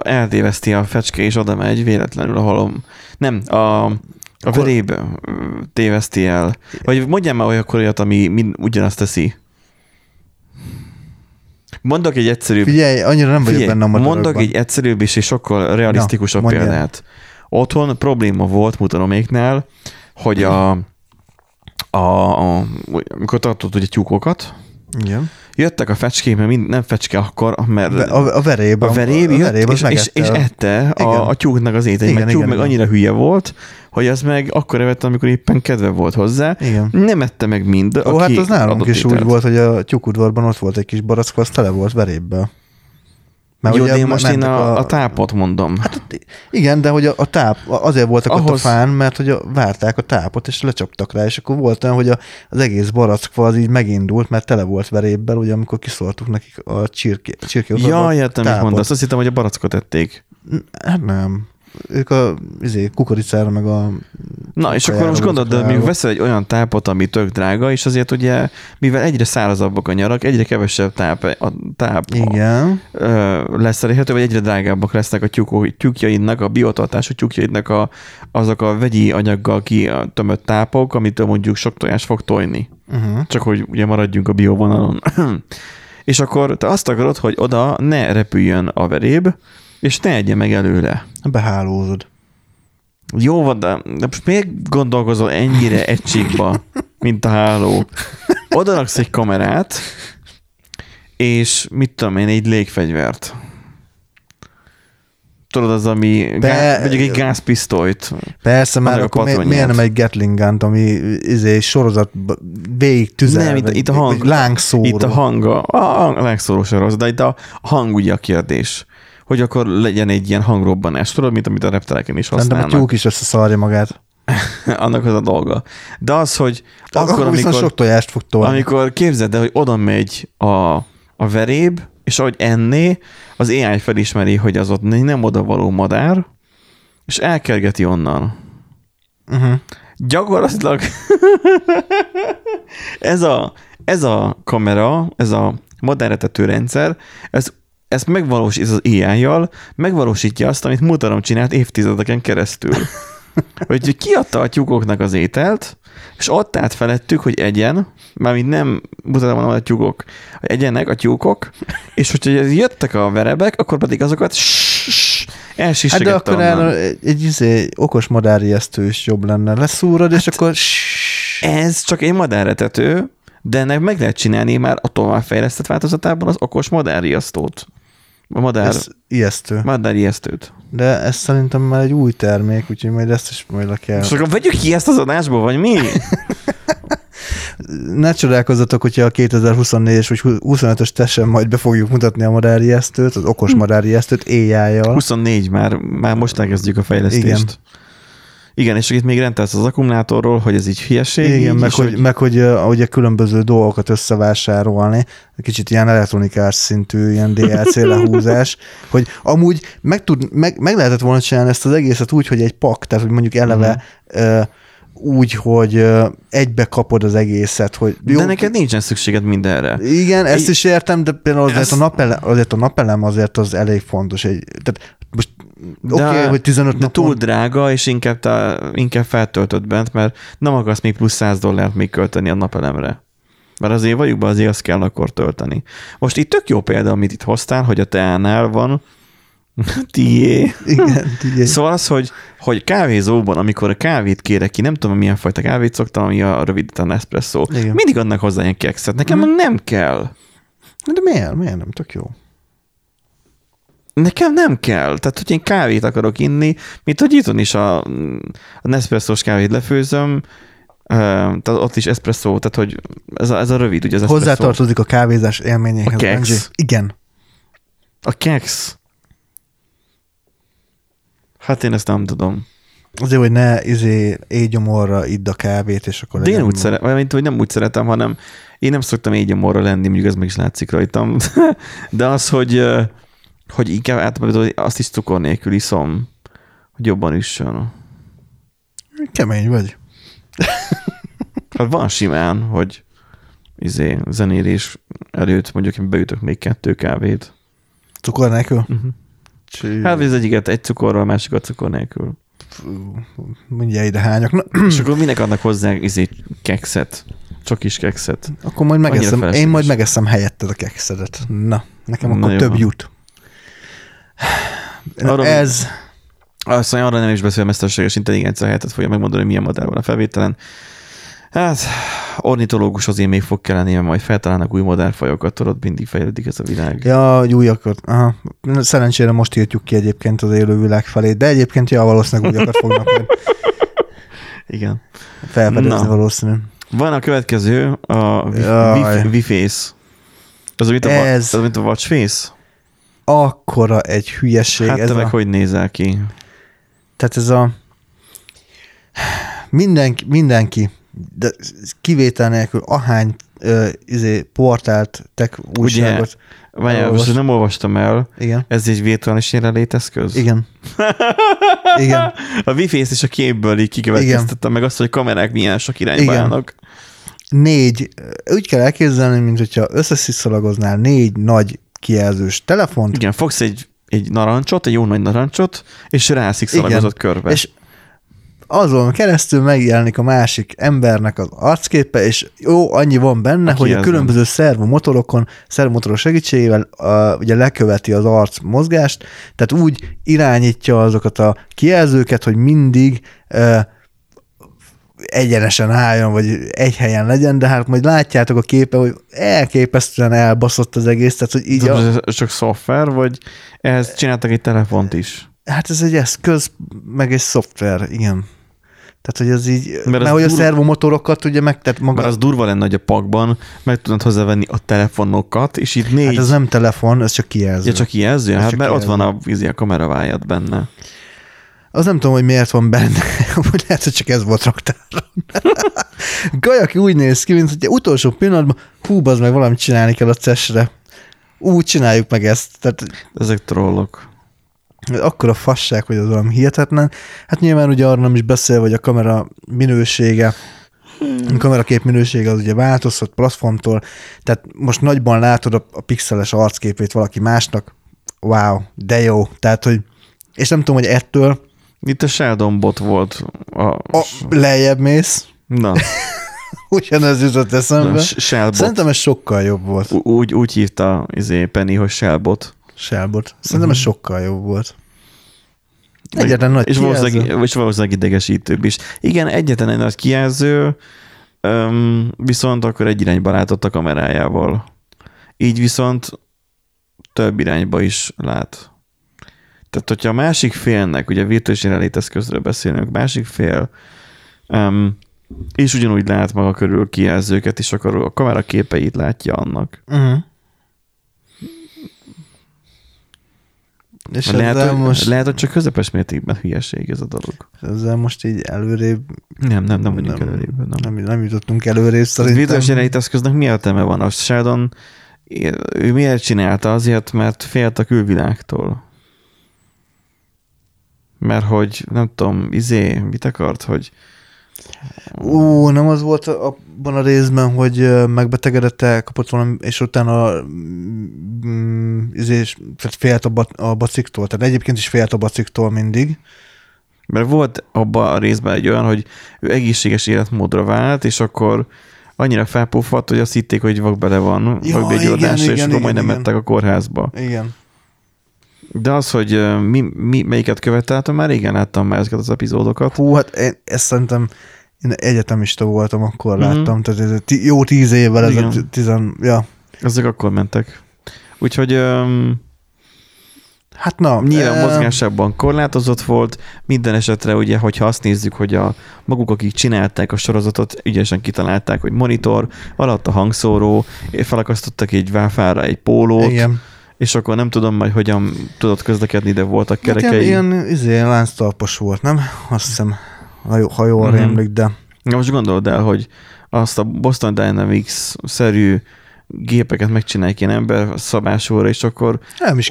eltéveszti a fecske, és oda megy véletlenül a halom. Nem, a veréb téveszti el. Vagy mondjál már olyan olyat, ami ugyanazt teszi. Mondok egy egyszerűbb... Figyelj, annyira nem vagyok benne a madarokban. Mondok egy egyszerűbb és sokkal realisztikusabb példát. Otthon probléma volt mutanoméknál, hogy amikor tartott ugye tyúkokat, igen. Jöttek a fecskék, mert nem fecske akkor, mert a veréb jött, és ette a tyúknak az ételt, mert tyúk meg annyira hülye volt, hogy az meg akkor evett, amikor éppen kedve volt hozzá. Igen. Nem ette meg mind. Ó, hát az nálunk is úgy volt, hogy a tyúkudvarban ott volt egy kis barack, az tele volt verébbel. Jó, de most én a tápot mondom. Hát, igen, de hogy a táp, azért voltak ott a fán, mert hogy várták a tápot, és lecsaptak rá, és akkor volt olyan, hogy az egész barackfa az így megindult, mert tele volt verébbel, ugye amikor kiszortuk nekik a csirkét. Jaj, értem, mit mondasz. Azt hittem, hogy a barackot ették. Hát nem. Ők a kukoricára, meg a... Na, és akkor most gondolod, de még veszel egy olyan tápot, ami tök drága, és azért ugye, mivel egyre szárazabbak a nyarak, egyre kevesebb táp lesz elérhető, vagy egyre drágábbak lesznek a tyúkjaidnak, a biotartású tyúkjaidnak azok a vegyi anyaggal kitömött tápok, amitől mondjuk sok tojás fog tojni. Uh-huh. Csak hogy ugye maradjunk a biovonalon. És akkor te azt akarod, hogy oda ne repüljön a veréb, és ne egye meg előle. Behálózod. Jó van, de most miért gondolkozol ennyire egy csíkba, mint a háló? Odaraksz egy kamerát, és mit tudom én, egy légfegyvert. Tudod, az, ami mondjuk egy gázpisztolyt. Persze, már akkor miért nem egy Gatling Gun-t, ami sorozat végig tüzel. Nem, itt a hang. Lángszóró. Itt a hang, a lángszóró se rossz, de itt a hang ugye a kérdés. Hogy akkor legyen egy ilyen hangrobbanás, tudod, mint amit a reptereken is használnak. Nem, a tyúk is összeszarja magát. Annak az a dolga. De az, hogy akkor viszont sok tojást fog tolni. Amikor képzeld el, hogy oda megy a veréb, és ahogy enné, az AI felismeri, hogy az ott nem odavaló madár, és elkergeti onnan. Uh-huh. Gyakorlatilag ez a kamera, ez a madáretető rendszer, ezt megvalósít az AI-jal, megvalósítja azt, amit Mutarom csinált évtizedeken keresztül. Hogy kiadta a tyúkoknak az ételt, és ott állt felettük, hogy egyen, mármint nem Mutarom, hanem a tyúkok, hogy egyenek a tyúkok, és hogyha jöttek a verebek, akkor pedig azokat elsissegette. Hát de akkor egy okos madárjesztő is jobb lenne. Leszúrod, és akkor... Ez csak egy madáretető, de ennek meg lehet csinálni már a továbbfejlesztett változatában az okos madárriasztót. Ez ijesztő. Madárriesztőt. De ez szerintem már egy új termék, úgyhogy majd ezt is majd le kell. És akkor vegyük ki ezt az adásból, vagy mi? Ne csodálkozzatok, hogyha a 2024-es vagy 25-ös testen majd be fogjuk mutatni a madárriesztőt, az okos madárriesztőt AI-jal. 24 már most elkezdjük a fejlesztést. Igen. Igen, és itt még rendelsz az akkumulátorról, hogy ez így hülyeség. Igen, így, hogy a különböző dolgokat összevásárolni, kicsit ilyen elektronikás szintű, ilyen DLC lehúzás, hogy amúgy meg lehetett volna csinálni ezt az egészet úgy, hogy egy pak, tehát hogy mondjuk eleve úgy, hogy egybe kapod az egészet, hogy... Jó, de neked nincsen szükséged mindenre. Igen, ezt is értem, de például azért, azért a napelem azért az elég fontos. Tehát most oké, hogy 15 napon... De túl drága, és inkább feltöltöd bent, mert nem akarsz még plusz $100 még költeni a napelemre. Mert azért valljuk be, azért azt kell akkor tölteni. Most itt tök jó példa, amit itt hoztál, hogy a teánál van tié. Igen, tié. Szóval az, hogy kávézóban, amikor a kávét kérek ki, nem tudom, milyen fajta kávét szoktam, ami a rövidíten espresszó. Igen. Mindig adnak hozzá ilyen kekszet. Nekem meg nem kell. De miért? Miért nem? Tök jó. Nekem nem kell. Tehát, hogy én kávét akarok inni, mint hogy itthon is a Nespresso-s kávét lefőzöm, tehát ott is espresszó, tehát, hogy ez a rövid, ugye az espresszó. Hozzátartozik a kávézás élményéhez. A keksz. Igen. A keksz. Hát én ezt nem tudom. Azért, hogy ne éjgyomorra idd a kávét, és akkor... De én úgy szeretem, mint hogy nem úgy szeretem, hanem én nem szoktam éjgyomorra lenni, mondjuk ez meg is látszik rajtam. De az, hogy inkább átmondod, azt is cukor nélkül iszom, hogy jobban üssön. Kemény vagy. Hát van simán, hogy zenélés előtt mondjuk én beütök még 2 kávét. Cukor nélkül? Uh-huh. Hát az egyiket egy cukorral, másikat cukor nélkül. Mindjárt ide hányok. Na. És akkor minek adnak hozzá kekszet? Csokis kekszet. Akkor majd megeszem. Én majd megeszem helyetted a kekszedet. Na, nekem akkor na, több van. Jut. Arra, ez... Aztán arra nem is beszél, mesterséges intelligencia helyettet fogja megmondani, hogy milyen modell van a felvételen. Hát ornitológus azért még fog kelleni, mert majd feltalálnak új modellfajokat, tudod, mindig fejlődik ez a világ. Ja, hogy újakat. Aha. Szerencsére most írtjuk ki egyébként az élő világ felé, de egyébként ja, valószínűleg újakat fognak majd. Igen. Felfedezni valószínűleg. Van a következő, a Wi-Face. Az, mint a Watch Face? Akkora egy hülyeség. Hát te meg hogy nézel ki? Tehát ez a... Mindenki. De kivétel nélkül ahány portált, tech újságot. Ugye, most nem olvastam el. Igen. Ez egy virtuális jelenléteszköz? Igen. Igen. A Wi-Fi-t és a képből így kikövetkeztettem meg azt, hogy kamerák milyen sok irányba állnak. 4, úgy kell elképzelni, mint hogyha összesziszalagoznál 4 nagy kijelzős telefont. Igen, fogsz egy narancsot, egy jó nagy narancsot, és rászikszalagozott körbe. És azon keresztül megjelenik a másik embernek az arcképe, és jó, annyi van benne, hogy a különböző szervomotorok segítségével ugye leköveti az arc mozgást, tehát úgy irányítja azokat a kijelzőket, hogy mindig egyenesen álljon, vagy egy helyen legyen, de hát majd látjátok a képe, hogy elképesztően elbaszott az egész, tehát hogy így... Ez csak szoftver, vagy ehhez csináltak egy telefont is? Hát ez egy eszköz, meg egy szoftver, igen. Tehát, hogy az így, mert hogy a szervomotorokat ugye megtett maga... Mert az durva lenne, hogy a pakban meg tudod hozzávenni a telefonokat, és itt 4... Hát ez nem telefon, ez csak kijelző. Ja, csak kijelző? Hát csak mert kijelző. Ott van a kameravájad benne. Az nem tudom, hogy miért van benne, hogy lehet, hogy csak ez volt raktáron. Gajaki úgy néz ki, mint hogy utolsó pillanatban, hú, bazd meg, valamit csinálni kell a CES-re. Úgy csináljuk meg ezt. Tehát... Ezek trollok. Akkora fasság, hogy az valami hihetetlen. Hát nyilván ugye arra nem is beszél, hogy a kamera minősége, a kamerakép minősége az ugye változhat platformtól, tehát most nagyban látod a pixeles arcképét valaki másnak, wow, de jó, tehát hogy, és nem tudom, hogy ettől... Itt a Sheldon bot volt. Lejjebb mész. Na. Ugyanez jutott eszembe. Szerintem ez sokkal jobb volt. Úgy hívta Penny, hogy Shellbot. Selbot. Szerintem ez sokkal jobb volt. Egyetlen nagy kijelző. És valószínűleg idegesítőbb is. Igen, egyetlen egy nagy kijelző, viszont akkor egy irányba látott a kamerájával. Így viszont több irányba is lát. Tehát, hogyha a másik félnek, ugye virtuális jelenléteszközről beszélünk, másik fél, és ugyanúgy lát maga körül a kijelzőket, és akkor a kamera képeit látja annak. És lehet, hogy csak közepes mértékben hülyeség ez a dolog. Ezzel most így előrébb... Nem vagyunk előrébb. Nem jutottunk előrébb szerintem. A virtuális jelenléteszköznek mi értelme van? A Sheldon, ő miért csinálta? Azért, mert félt a külvilágtól. Mert hogy, nem tudom, mit akart, hogy Nem az volt abban a részben, hogy megbetegedett, elkapott valami, és utána félt a baciktól. Tehát egyébként is félt a baciktól mindig. Mert volt abban a részben egy olyan, hogy ő egészséges életmódra vált, és akkor annyira felpuffadt, hogy azt hitték, hogy vak bele van, ja, vagy begyógyulásra, és akkor majdnem mentek a kórházba. Igen. De az, hogy melyiket követeltem, már régen láttam már ezeket az epizódokat. Hú, hát ezt szerintem én egyetemista voltam, akkor láttam, tehát ez jó 10 évvel ezelőtt, ja. Ezek akkor mentek. Úgyhogy hát na, nyilván mozgásában korlátozott volt, minden esetre ugye, hogyha azt nézzük, hogy a maguk, akik csinálták a sorozatot, ügyesen kitalálták, hogy monitor, alatt a hangszóró, felakasztottak egy váfára egy pólót, igen. És akkor nem tudom majd, hogyan tudott közlekedni, de voltak kerekei. Ilyen lánctalpas volt, nem? Azt hiszem, ha jól rémlik, de... Na most gondold el, hogy azt a Boston Dynamics-szerű gépeket megcsinálják ilyen emberszabásúra, és akkor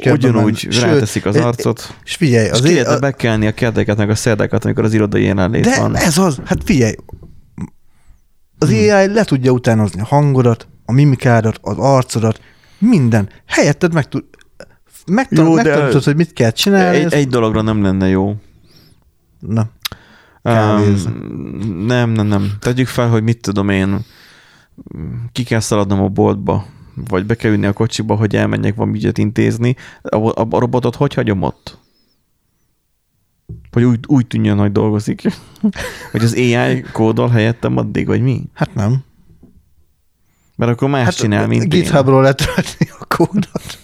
ugyanúgy ráteszik az arcot. És figyelj, és ki lehet bekelni a kedveket, meg a szerdákat, amikor az irodai jelenlét de van. De ez az, hát figyelj, az AI le tudja utánozni a hangodat, a mimikádat, az arcodat, minden. Helyetted megtanultad, hogy mit kell csinálni. Egy dologra nem lenne jó. Na. Nem. Tegyük fel, hogy mit tudom én, ki kell szaladnom a boltba, vagy be kell ülni a kocsiba, hogy elmenjek valami ügyet intézni. A robotot hogy hagyom ott? Hogy úgy tűnjön, hogy dolgozik. Hogy az AI kódol helyettem addig, vagy mi? Hát nem. Mert akkor más csinál, mint GitHubról lehet rajtni a kódot,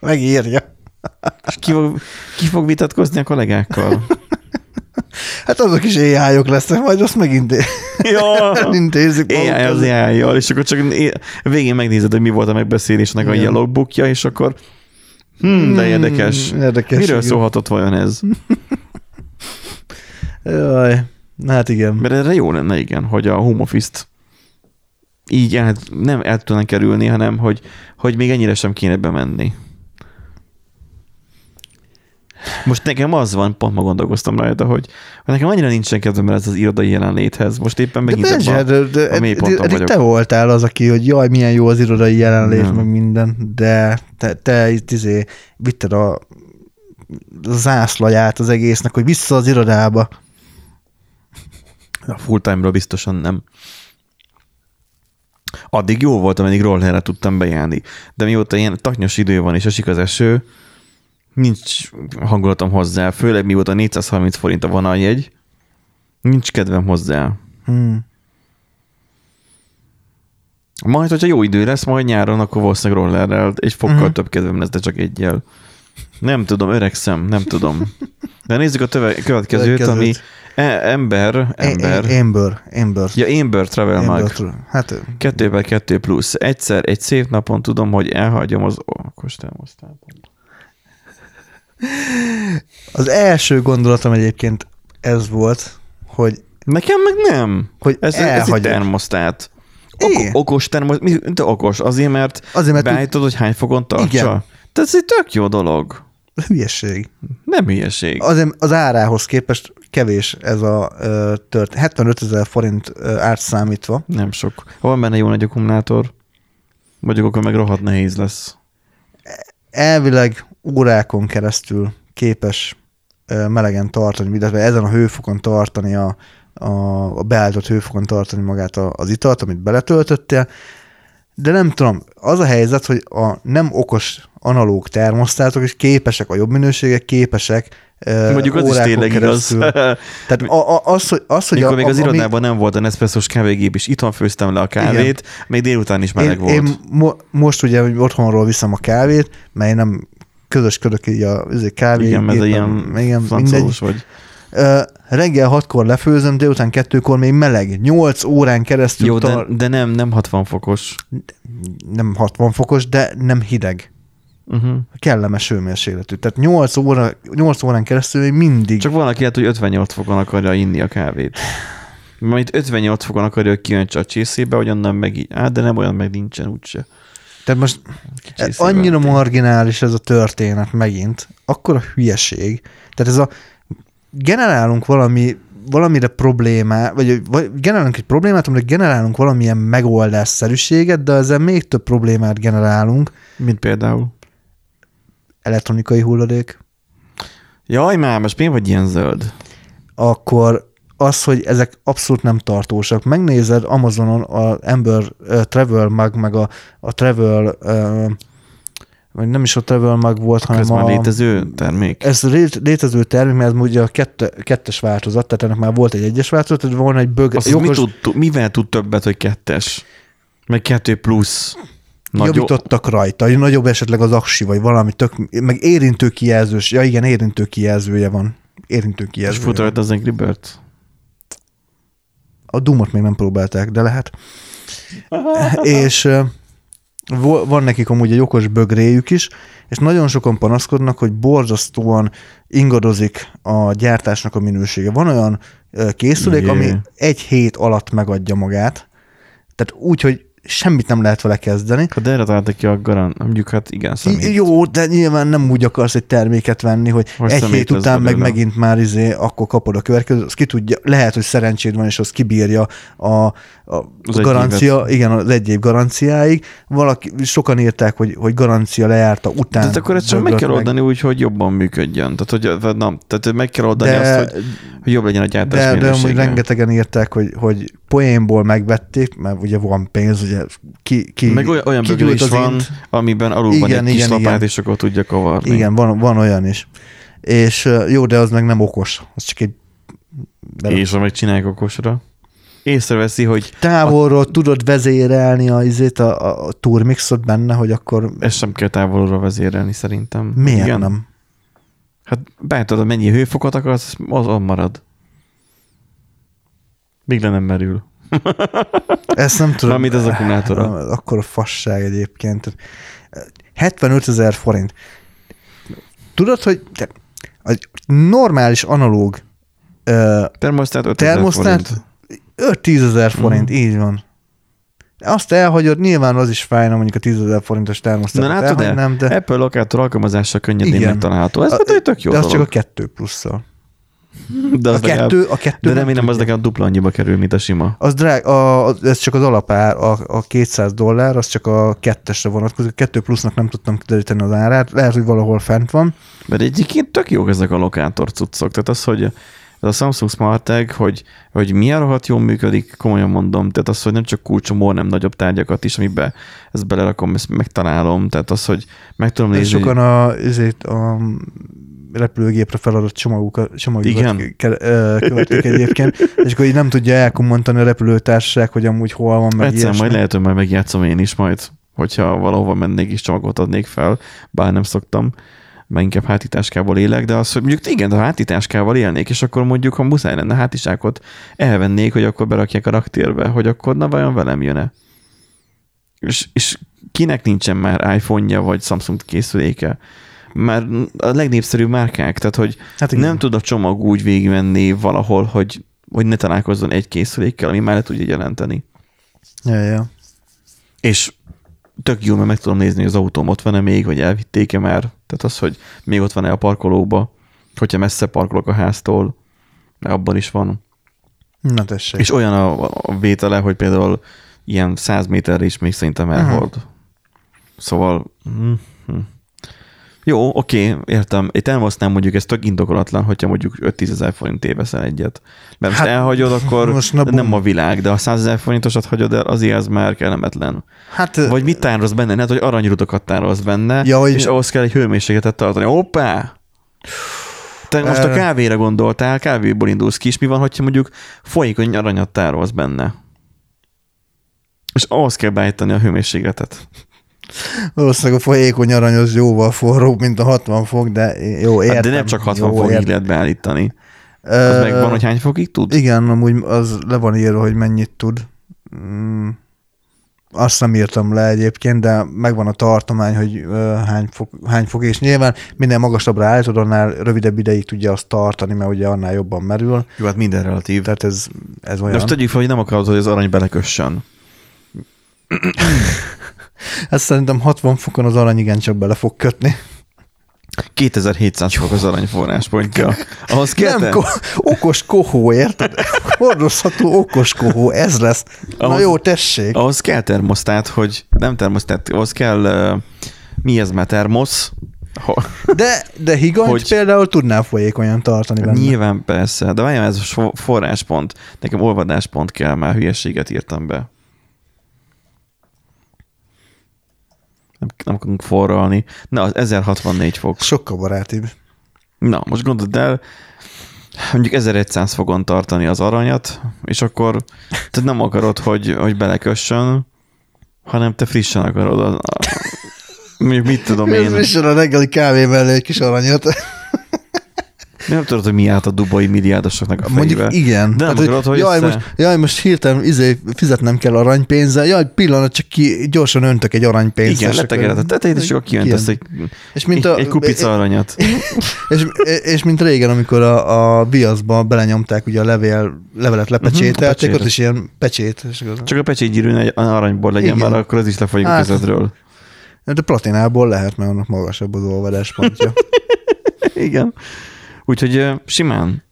megírja. És ki fog vitatkozni a kollégákkal? Hát azok is AI-ok lesznek, majd azt megintézik. AI az AI-jal, és akkor csak végén megnézed, hogy mi volt a megbeszélésnek a logbookja, és akkor de érdekes. Miről szólhatott vajon ez? Jaj, hát igen. Mert erre jó lenne, igen, hogy a home office-t így nem el tudnánk kerülni, hanem hogy még ennyire sem kéne bemenni. Most nekem az van, pont ma gondolkoztam rajta, hogy nekem annyira nincsen kedvem ez az irodai jelenléthez. Most éppen megint a mélyponton vagyok. Eddig te voltál az, aki, hogy jaj, milyen jó az irodai jelenlét, meg minden, de te itt vitted a zászlaját az egésznek, hogy vissza az irodába. A full time-ra biztosan nem. Addig jó volt, ameddig rollerre tudtam bejárni. De mióta ilyen taknyos idő van és esik az eső, nincs hangulatom hozzá, főleg mióta 430 forint a vonaljegy, nincs kedvem hozzá. Majd, hogyha jó idő lesz, majd nyáron, akkor valószínűleg rollerrel egy fokkal több kedvem lesz, de csak egyel. Nem tudom, öregszem, nem tudom. De nézzük a következőt, ami Ember. Ja, Ember Travel Mag. Hát 2x2+. Egyszer egy szép napon tudom, hogy elhagyom az okostelmosztátot. Az első gondolatom egyébként ez volt, hogy... Nekem meg nem. Hogy ez egy termosztát. Okos termosztát. Mint okos. Azért, mert beállítod, hogy hány fokon tartsa. Igen. Tehát ez egy tök jó dolog. Hülyeség. Nem hülyeség. Az árához képest kevés ez a történet. 75 000 forint átszámítva. Nem sok. Ha van benne jó nagy akkumulátor, mondjuk akkor meg rohadt nehéz lesz. Elvileg órákon keresztül képes melegen tartani, illetve ezen a hőfokon tartani, a beállított hőfokon tartani magát az italt, amit beletöltöttél. De nem tudom, az a helyzet, hogy a nem okos analóg termosztátok is képesek, a jobb minőségek képesek mondjuk az órákon is keresztül. Igaz. Tehát az, hogy mikor még az irodában nem volt a Nespresso-s kávégép, és itthon főztem le a kávét, igen. Még délután is meleg volt. Én most ugye hogy otthonról viszem a kávét, mert nem közösködök így a kávé. Igen, mert ilyen francos vagy. Reggel 6-kor lefőzöm, délután 2-kor még meleg. 8 órán keresztül. Jó, de nem 60 fokos. Nem 60 fokos, de nem hideg. Kellemes hőmérsékletű. Tehát 8 órán keresztül még mindig. Csak valaki lehet, hogy 58 fokon akarja inni a kávét. Majd 58 fokon akarja, hogy kijöntse a csészébe, hogy onnan meg így. De nem olyan meg nincsen úgyse. Tehát most annyira marginális ez a történet megint. Akkora hülyeség. Tehát ez a generálunk valami valamire problémát, vagy generálunk egy problémát, amire generálunk valamilyen megoldásszerűséget, de ezzel még több problémát generálunk. Mint például? Elektronikai hulladék. Jaj, már most miért vagy ilyen zöld? Akkor az, hogy ezek abszolút nem tartósak. Megnézed Amazonon a Amber Travel Mug, meg a Travel... vagy nem is a Travel Mug volt, hanem a... Ez már létező termék. Ez létező termék, mert ugye a kettes változat, tehát ennek már volt egy egyes változat, tehát volna egy mivel tud többet, hogy kettes? Meg 2+. Javítottak rajta, nagyobb esetleg az aksi, vagy valami tök... Meg érintő kijelzős. Ja igen, érintő kijelzője van. Érintő kijelzője. És fut rajta az Angry Birds? A Doom-ot még nem próbálták, de lehet. És... van nekik amúgy egy okos bögréjük is, és nagyon sokan panaszkodnak, hogy borzasztóan ingadozik a gyártásnak a minősége. Van olyan készülék, ami egy hét alatt megadja magát, tehát úgy, hogy semmit nem lehet vele kezdeni. De erre találtak ki a garant, mondjuk hát igen, szemét. Jó, de nyilván nem úgy akarsz egy terméket venni, hogy most egy hét után meg megint már akkor kapod a következő, az ki tudja, lehet, hogy szerencséd van, és az kibírja a garancia, igen, az egy év garanciáig. Sokan írták, hogy garancia lejárta után. Tehát akkor ezt csak meg kell oldani úgy, hogy jobban működjön. Tehát meg kell oldani azt, hogy jobb legyen a gyártás minősége. De amúgy rengetegen írták, hogy poénból megvették, mert ugye van pénz, ugye meg olyan bögre is van, amiben alul van egy kis lapát, és akkor tudja kavarni. Igen, van olyan is. És jó, de az meg nem okos. Az csak egy... És ha megcsinálják okosra? Észreveszi, hogy... Távolról tudod vezérelni a turmixot benne, hogy akkor... Ezt sem kell távolról vezérelni szerintem. Miért igen? Nem? Hát beálltad, mennyi hőfokot akarsz, az ott marad. Még le nem merül. Ezt nem tudom. Amit az akkumulátora. Akkor a fasság egyébként. 75 000 forint. Tudod, hogy egy normális analóg termosztát 5-10 000 forint, így van. Azt elhagyod, nyilván az is fájna mondjuk a 10 000 forintos termosztát. Na látod el? De... Apple Locator alkalmazással könnyedén megtalálható. Ez pedig tök jó dolog. De az csak a 2+-szal. De az de remélem az nekem dupla annyiba kerül, mint a sima. Az drága, ez csak az alapár, a $200, az csak a 2-esre vonatkozik. A 2+-nak nem tudtam kideríteni az árát, lehet, hogy valahol fent van. Mert egyébként tök jók ezek a lokátor cuccok. Tehát az, hogy ez a Samsung Smart Tag, hogy milyen rohadt jól működik, komolyan mondom. Tehát az, hogy nem csak kulcsom, hanem nagyobb tárgyakat is, amiben ezt belerakom, ezt megtalálom. Tehát az, hogy meg tudom nézni. Sokan a repülőgépre feladott csomagokat követik egyébként, és akkor így nem tudja elkommentani a repülőtársaság, hogy amúgy hol van, meg ilyesmi. Majd lehet, hogy majd megjátszom én is majd, hogyha valahova mennék és csomagot adnék fel, bár nem szoktam, mert inkább hátitáskából élek, de az, hogy mondjuk igen, de hátitáskából élnék, és akkor mondjuk, ha muszáj lenne hátizsákot elvennék, hogy akkor berakják a raktérbe, hogy akkor na vajon velem jön-e. És kinek nincsen már iPhone-ja, vagy Samsung készüléke? Már a legnépszerűbb márkák, tehát hogy hát nem tud a csomag úgy végigmenni valahol, hogy ne találkozzon egy készülékkel, ami már le tudja jelenteni. Ja. És tök jó, mert meg tudom nézni, hogy az autóm ott van-e még, vagy elvitték-e már, tehát az, hogy még ott van-e a parkolóba, hogyha messze parkolok a háztól, mert abban is van. Na tessék. És olyan a vétele, hogy például ilyen 100 méterre is még szerintem elhold. Szóval... Jó, oké, értem. Itt elmosznám, mondjuk ez tök indokolatlan, hogyha mondjuk 5-10 000 forint éveszel egyet. Mert most elhagyod, akkor most nem a világ, de a 100 000 forintosat hagyod el, azért az már kellemetlen. Vagy mit tárolsz benne? Hát, hogy aranyrudakat tárolsz benne, ja, és ahhoz kell egy hőmérsékletet tartani. Hoppá! Te most a kávéra gondoltál, kávéból indulsz ki, és mi van, hogyha mondjuk folyékony aranyat tárolsz benne? És ahhoz kell beállítani a hőmérsékletet. Valószínűleg a folyékony arany az jóval forróbb, mint a 60 fok, de jó, értem. Hát de nem csak 60 fokig lehet beállítani. Az megvan, hogy hány fokig tud? Igen, amúgy az le van írva, hogy mennyit tud. Azt nem írtam le egyébként, de megvan a tartomány, hogy hány fok, és nyilván minden magasabbra állítod, annál rövidebb ideig tudja azt tartani, mert ugye annál jobban merül. Jó, hát minden relatív. Tehát ez olyan. De most tegyük fel, hogy nem akarod, hogy az arany belekössön. Hát szerintem 60 fokon az arany igencsak bele fog kötni. 2700 fok az aranyforráspontja. Ahhoz nem, okos kohó, érted? Hordozható okos kohó, ez lesz. Ahhoz, na jó, tessék. Ahhoz kell termosztát, hogy nem termosztát, ahhoz kell, mi ez már, termosz? De higanyt hogy, például tudnál folyékonyan tartani benne. Nyilván persze, de várjál, ez a forráspont. Nekem olvadáspont kell, már hülyeséget írtam be. Nem akarunk forralni. Na, az 1064 fok. Sokkal barátibb. Na, most gondold el, mondjuk 1100 fokon tartani az aranyat, és akkor te nem akarod, hogy belekössön, hanem te frissen akarod. Mondjuk mit tudom én. Frissen a reggeli kávé mellé egy kis aranyat. Nem tudod, hogy mi állt a dubai milliárdosoknak a fejébe. Mondjuk igen. De nem hát, akarod, hogy most hirtelen fizetnem kell aranypénzzel. Jaj, pillanat, csak gyorsan öntök egy aranypénzt. Igen, letegered a tetejét, és akkor kiöntesz egy kupica aranyat. És mint régen, amikor a biaszba belenyomták ugye a levelet lepecsételték, ott is ilyen pecsét. Csak a pecsétgyűrűn aranyból legyen már, akkor az is lefolyik a közöttről. De platinából lehet, mert annak magasabb az olvadáspontja. Igen. Úgyhogy simán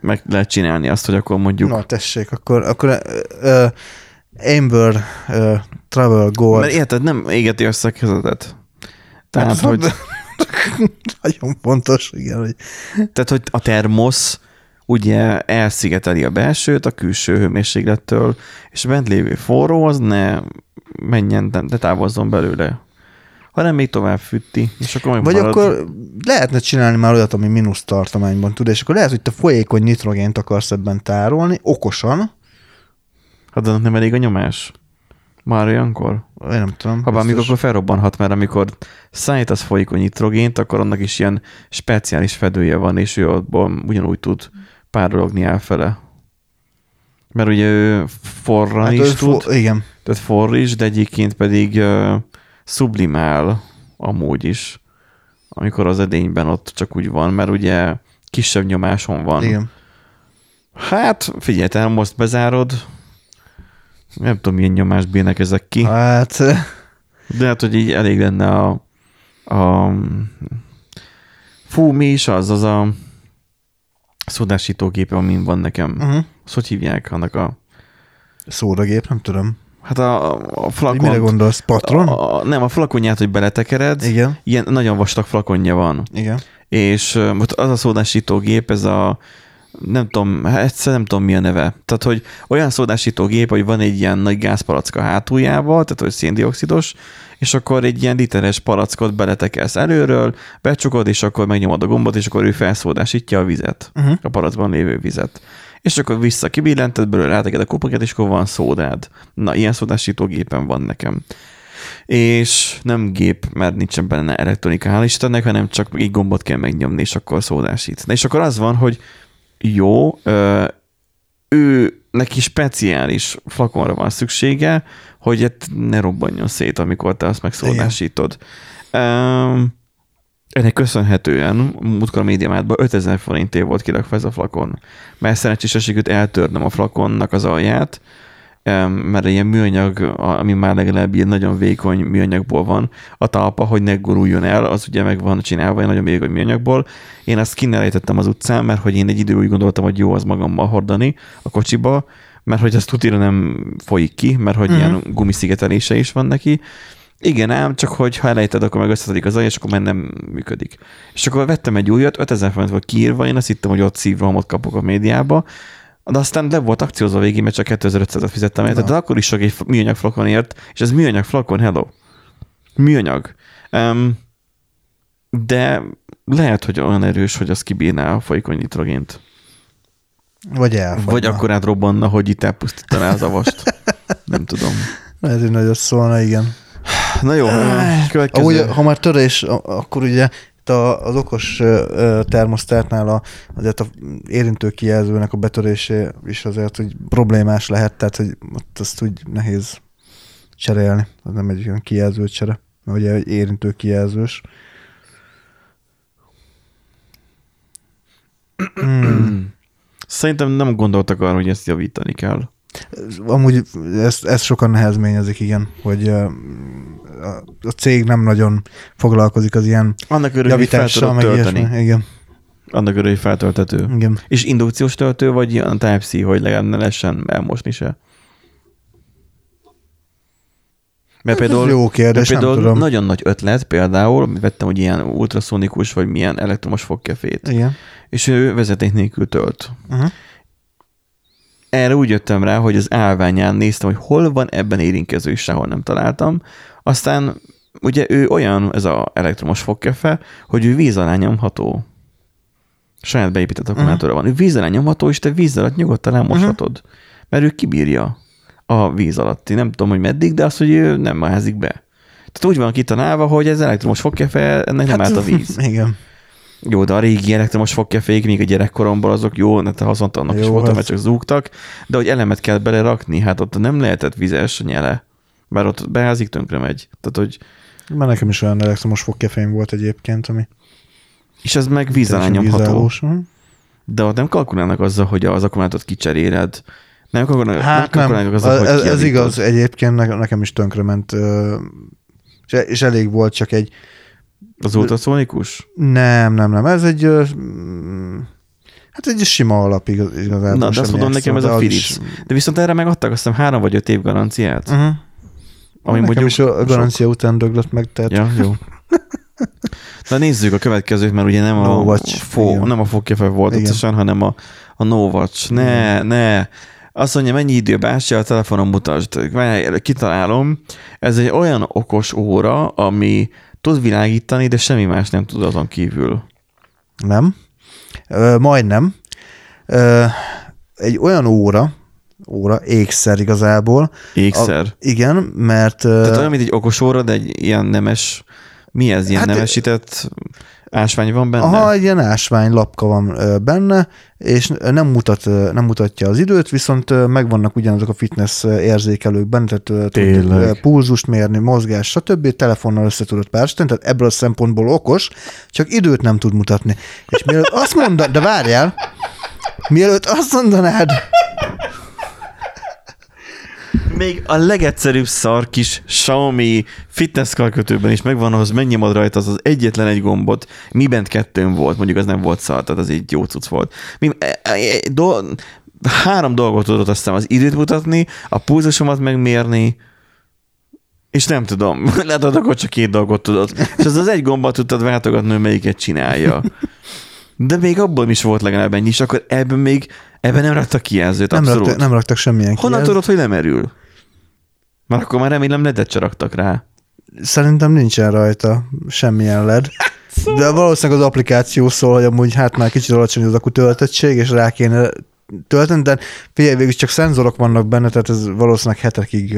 meg lehet csinálni azt, hogy akkor mondjuk... Na tessék, akkor Amber Travel Gold... Mert érted, nem égeti össze a kezedet. Tehát, hogy... Nagyon fontos, igen. Hogy... Tehát, hogy a termosz ugye elszigeteli a belsőt a külső hőmérséklettől, és a bent lévő forró az ne menjen, ne távozzon belőle. Hanem még tovább fűti. És akkor vagy marad... akkor lehetne csinálni már olyat, ami mínusz tartományban tud, és akkor lehet, hogy te folyékony nitrogént akarsz ebben tárolni, okosan. Hát de nem elég a nyomás. Már olyankor? Én nem tudom. Ha bár még akkor felrobbanhat, mert amikor szállítasz folyékony nitrogént, akkor annak is ilyen speciális fedője van, és ő abban ugyanúgy tud párologni elfele. Mert ugye ő forran hát is tud. Igen. Tehát forr is, de egyébként pedig... szublimál amúgy is, amikor az edényben ott csak úgy van, mert ugye kisebb nyomáson van. Igen. Hát, figyelj, te most bezárod, nem tudom, milyen nyomást bírnak ezek ki. Hát... De hát, hogy így elég lenne a... Fú, mi is az a szódásítógép, amin van nekem. Uh-huh. Azt hogy hívják annak a... Szódagép, nem tudom. Hát a flakon... Mire gondolsz? Patron? Nem, a flakonját, hogy beletekered. Igen. Ilyen nagyon vastag flakonja van. Igen. És most az a szódásítógép, ez a... Nem tudom, egyszer nem tudom, mi a neve. Tehát, hogy olyan szódásítógép, hogy van egy ilyen nagy gázpalacka hátuljával, tehát, hogy széndioxidos, és akkor egy ilyen literes palackot beletekelsz előről, becsukod, és akkor megnyomod a gombot, és akkor ő felszódásítja a vizet, uh-huh. a palackban lévő vizet. És akkor vissza kibillented, belőle ráteged a kupakát, és akkor van szódád. Na, ilyen szódásítógépen van nekem. És nem gép, mert nincsen benne elektronika, hál' Istennek, hanem csak így gombot kell megnyomni, és akkor szódásít. Na, és akkor az van, hogy jó, ő neki speciális flakonra van szüksége, hogy ne robbanjon szét, amikor te azt megszódásítod. Ennek köszönhetően múltkor a MediaMarktban 5000 forintért volt kirakva ez a flakon. Mert szerencsés esélyt eltörnöm a flakonnak az alját, mert ilyen műanyag, ami már legalább ilyen nagyon vékony műanyagból van, a talpa, hogy ne guruljon el, az ugye meg van csinálva egy nagyon vékony műanyagból. Én azt kinnelejtettem az utcán, mert hogy én egy idő úgy gondoltam, hogy jó az magammal hordani a kocsiba, mert hogy azt tutira nem folyik ki, mert hogy ilyen gumiszigetelése is van neki. Igen ám, csak hogy ha elejted, akkor meg összeszedik az alja, és akkor már nem működik. És akkor vettem egy újat, 5000 forint volt kiírva, én azt hittem, hogy ott szívrohamot kapok a médiába, de aztán le volt akciózva végig, mert csak 2500-et fizettem el, de akkor is csak egy műanyag flakonért, és ez műanyag flakon, hello. Műanyag. De lehet, hogy olyan erős, hogy az kibírná a folyékony nitrogént. Vagy elfogna. Vagy akkor átrobbanna, hogy itt elpusztítaná az avast. Nem tudom. Ez egy nagyot szólna, igen. Na jó, következő. Ahogy, ha már törés, akkor ugye az okos termosztátnál azért a érintő kijelzőnek a betörése is azért hogy problémás lehet, tehát hogy ott azt úgy nehéz cserélni. Az nem egy olyan kijelzőcsere, mert ugye egy érintő kijelzős. Szerintem nem gondoltak arra, hogy ezt javítani kell. Amúgy ezt sokan nehezményezik, igen, hogy a cég nem nagyon foglalkozik az ilyen javítással, meg ilyesmi. Igen. Annak örül, hogy feltöltető. Igen. És indukciós töltő, vagy ilyen Type-C, hogy legalább ne lehessen elmosni se? Mert ez például, jó kérdés, például nem tudom. Nagyon nagy ötlet például, vettem, hogy ilyen ultraszonikus, vagy milyen elektromos fogkefét. Igen. És ő vezeték nélkül tölt. Uh-huh. Erre úgy jöttem rá, hogy az állványán néztem, hogy hol van ebben érintkező, és sehol nem találtam. Aztán ugye ő olyan, ez az elektromos fogkefe, hogy ő víz alá nyomható. Saját beépített akkumulátora van. Ő víz alá nyomható, és te víz alatt nyugodtan elmoshatod. Uh-huh. Mert ő kibírja a víz alatti. Nem tudom, hogy meddig, de az, hogy ő nem mázik be. Tehát úgy van kitanálva, hogy ez elektromos fogkefe, ennek nem állt a víz. Igen. Jó, de a régi elektromos fogkefék, még a gyerekkoromban azok jó, hát haszontalanok is voltak, mert csak zúgtak, de hogy elemet kell belerakni, hát ott nem lehetett vizes a nyele. Bár ott beházik, tönkre megy. Tehát, hogy... Már nekem is olyan elektromos fogkefém volt egyébként, ami... És ez meg víz alá nyomható. De ott nem kalkulálnak azzal, hogy az akkumulátort kicseréled. Nem kalkulálnak, hát nem kalkulálnak azzal, hogy kiavítod. Ez igaz, egyébként nekem is tönkrement. És elég volt csak egy... Az ultraszonikus? Nem. Ez egy... Hát egy sima alap igazából. Na, de azt mondom, nekem ez a Philips. De viszont erre megadtak azt hiszem 3 vagy 5 év garanciát. Uh-huh. Ami nekem is a garancia után döglött meg, tehát... Ja, jó. Na nézzük a következőt, mert ugye nem a fogkefe volt egyszerűen, hanem a Nowatch. Ne. Azt mondja, mennyi idő bástya, a telefonon mutasd. Kitalálom. Ez egy olyan okos óra, ami tud világítani, de semmi más nem tud azon kívül. Nem. Majdnem. Egy olyan óra, ékszer igazából. Ékszer? Igen, mert... Tehát olyan, mint egy okos óra, de egy ilyen nemes... Mi ez? Ilyen nevesített ásvány van benne? Aha, egy ilyen ásvány lapka van benne, és nem mutatja az időt, viszont megvannak ugyanazok a fitness érzékelők benne, tehát tudod pulzust mérni, mozgás, stb. Telefonnal össze tudod párstani, tehát ebből a szempontból okos, csak időt nem tud mutatni. És mielőtt azt mondanád, de várjál, mielőtt azt mondanád, még a legegyszerűbb szar kis Xiaomi fitness karkötőben is megvan, ahhoz megnyomod rajta az egyetlen egy gombot, mi bent 2-n volt, mondjuk az nem volt szar, tehát az egy jó cucc volt. 3 dolgot tudott aztán az időt mutatni, a pulzusomat megmérni, és nem tudom, lehet, akkor csak 2 dolgot tudod. És az egy gombat tudtad váltogatni, hogy melyiket csinálja. De még abban is volt legalább ennyi, és akkor ebben nem raktak kijelzőt, abszolút. Nem raktak semmilyen kijelzőt. Honnan tudod, hogy nem erül? Mert akkor már remélem ledet se raktak rá. Szerintem nincsen rajta semmilyen led. De valószínűleg az applikáció szól, hogy amúgy hát már kicsit alacsony az akutöltöttség, és rá kéne tölteni, de figyelj, végül csak szenzorok vannak benne, tehát ez valószínűleg hetekig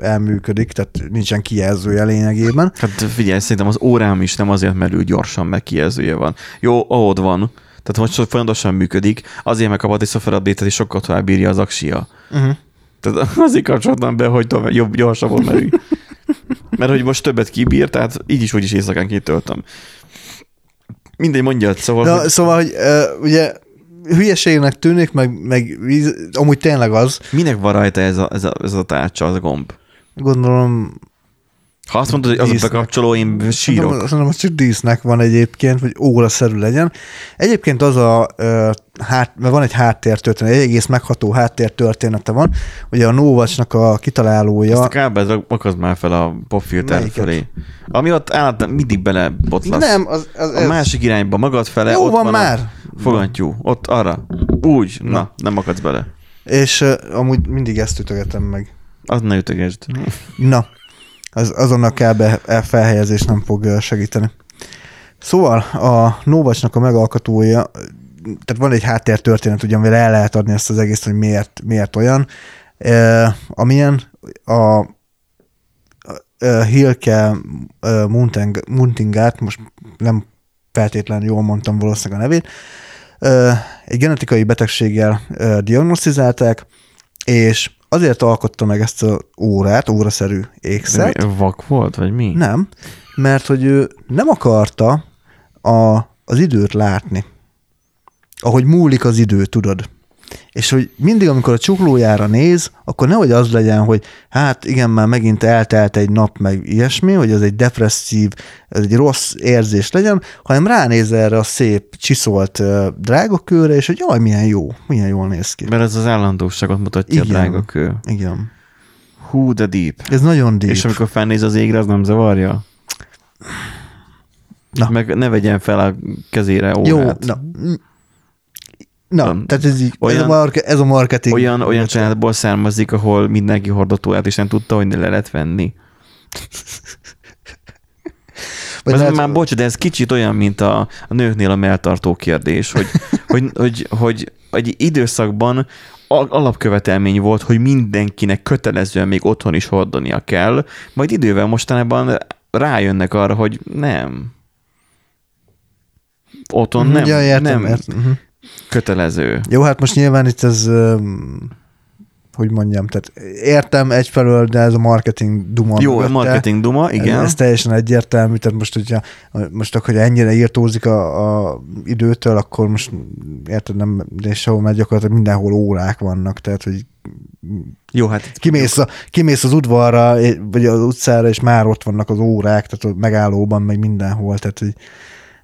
elműködik, tehát nincsen kijelzője lényegében. Hát figyelj, szerintem az órám is nem azért merül gyorsan, mert kijelzője van. Jó, ahogy van. Tehát most folyamatosan működik, azért megkapott egy software update-et, és sokkal tovább bírja az aksia. Uh-huh. Tehát azért kapcsoltam be, hogy jobb, gyorsabban merülj. Mert hogy most többet kibír, tehát így is, úgyis éjszakánként töltöm. Mindegy, mondjad, szóval... Na, hogy... Szóval, hogy ugye hülyeségnek tűnik, meg amúgy tényleg az. Minek van rajta ez a tárcsa, az a gomb? Gondolom... Ha azt mondod, hogy azok dísznek. A kapcsolóim sírok. Szerintem az csak dísznek van egyébként, hogy óraszerű legyen. Egyébként az mert van egy háttértörténet, egy egész megható háttértörténete van. Ugye a Nowatch-nak a kitalálója... Ezt a kábelt akaszd már fel a popfilter felé. Ami ott állat mindig belebotlasz. Nem, az másik irányba, magad fele, jó, ott van már. A fogantyú, ott arra. Úgy, na, nem akadsz bele. És amúgy mindig ezt ütögetem meg. Az ne ütögesd. Na. Azon a kábel felhelyezés nem fog segíteni. Szóval a Nowatch-nak a megalkotója, tehát van egy háttértörténet, amivel el lehet adni ezt az egész, hogy miért olyan. Amilyen a Hilke Muntingert, most nem feltétlenül jól mondtam valószínűleg a nevét, egy genetikai betegséggel diagnosztizálták, és azért alkotta meg ezt az órát, óraszerű ékszert. De vak volt, vagy mi? Nem, mert hogy ő nem akarta az időt látni. Ahogy múlik az idő, tudod. és hogy mindig, amikor a csuklójára néz, akkor nehogy az legyen, hogy hát igen, már megint eltelt egy nap, meg ilyesmi, hogy ez egy depresszív, ez egy rossz érzés legyen, hanem ránéz erre a szép, csiszolt drágakőre, és hogy jaj, milyen jó, milyen jól néz ki. Mert ez az állandóságot mutatja, igen, a drágakő. Igen. Hú, de deep. Ez nagyon deep. És amikor felnéz az égre, az nem zavarja? Na. Meg ne vegyen fel a kezére órát. Jó, na, tehát ez így, olyan, ez a marketing. Olyan családból származik, ahol mindenki hordatóját is nem tudta, hogy ne le lehet venni. Már bocs, de ez kicsit olyan, mint a nőknél a melltartó kérdés, hogy egy időszakban alapkövetelmény volt, hogy mindenkinek kötelezően még otthon is hordania kell, majd idővel mostanában rájönnek arra, hogy nem. Otthon nem. Ja, értem. Uh-huh. Kötelező. Jó, hát most nyilván itt ez, hogy mondjam, tehát értem egyfelől, de ez a marketing duma. Jó, a marketing duma, igen. Ez teljesen egyértelmű, tehát most akkor ennyire írtózik a időtől, akkor most érted, nem, de sehol, mert gyakorlatilag mindenhol órák vannak, tehát hogy jó, hát kimész az udvarra, vagy az utcára, és már ott vannak az órák, tehát megállóban, meg mindenhol, tehát hogy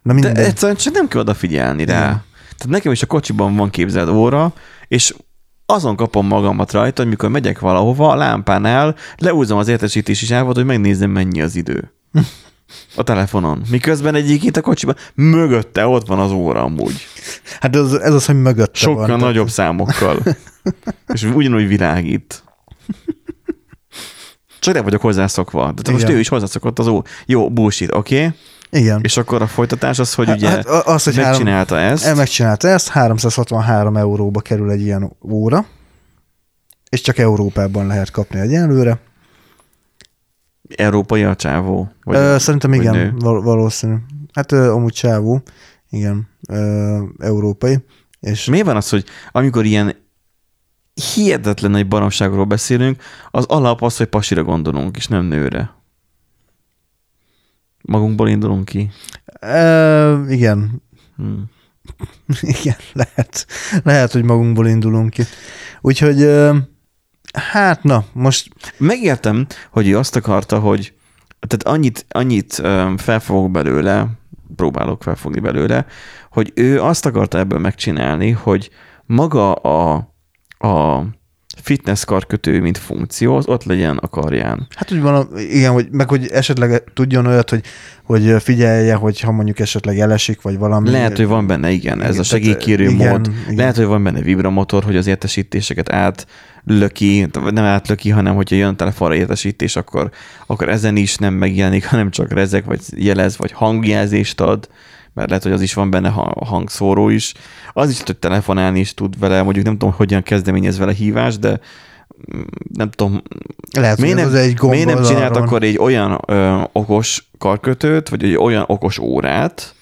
na minden. De egyszerűen csak nem kell odafigyelni rá. Igen. Tehát nekem is a kocsiban van, képzeld, óra, és azon kapom magamat rajta, hogy mikor megyek valahova, a lámpánál leúzom az értesítési sávot, hogy megnézzem, mennyi az idő a telefonon. Miközben egyébként a kocsiban mögötte ott van az óra amúgy. Hát ez az, hogy mögötte sokkal van. Sokkal nagyobb számokkal. És ugyanúgy világít. Csak nem vagyok hozzászokva. De most ő is hozzászokott az ó. Jó, bullshit, oké? Igen. És akkor a folytatás az, hogy ugye hát az, hogy megcsinálta ezt. Megcsinálta ezt, 363 euróba kerül egy ilyen óra, és csak Európában lehet kapni egyenlőre. Európai a csávó? Vagy szerintem vagy igen, nő? Valószínű. Hát amúgy csávó, igen, európai. És miért van az, hogy amikor ilyen hihetetlen nagy baromságról beszélünk, az alap az, hogy pasira gondolunk, és nem nőre. Magunkból indulunk ki? Igen. Igen, lehet. Lehet, hogy magunkból indulunk ki. Úgyhogy, hát na, most... Megértem, hogy ő azt akarta, hogy tehát annyit felfogok belőle, próbálok felfogni belőle, hogy ő azt akarta ebből megcsinálni, hogy maga a fitness karkötő, mint funkció, az ott legyen a karján. Hát úgy van, igen, hogy, meg hogy esetleg tudjon olyat, hogy figyelje, hogy ha mondjuk esetleg elesik, vagy valami. Lehet, hogy van benne, igen, ez a segélykérő mód. Igen. Lehet, hogy van benne vibromotor, hogy az értesítéseket átlöki, nem átlöki, hanem hogyha jön telefonra értesítés, akkor ezen is nem megjelenik, hanem csak rezeg, vagy jelez, vagy hangjelzést ad, mert lehet, hogy az is van benne hangszóró is. Az is tud telefonálni, is tud vele, mondjuk nem tudom, hogyan kezdeményez vele hívás, de nem tudom. Lehet, miért nem csinált akkor egy olyan okos karkötőt, vagy egy olyan okos órát,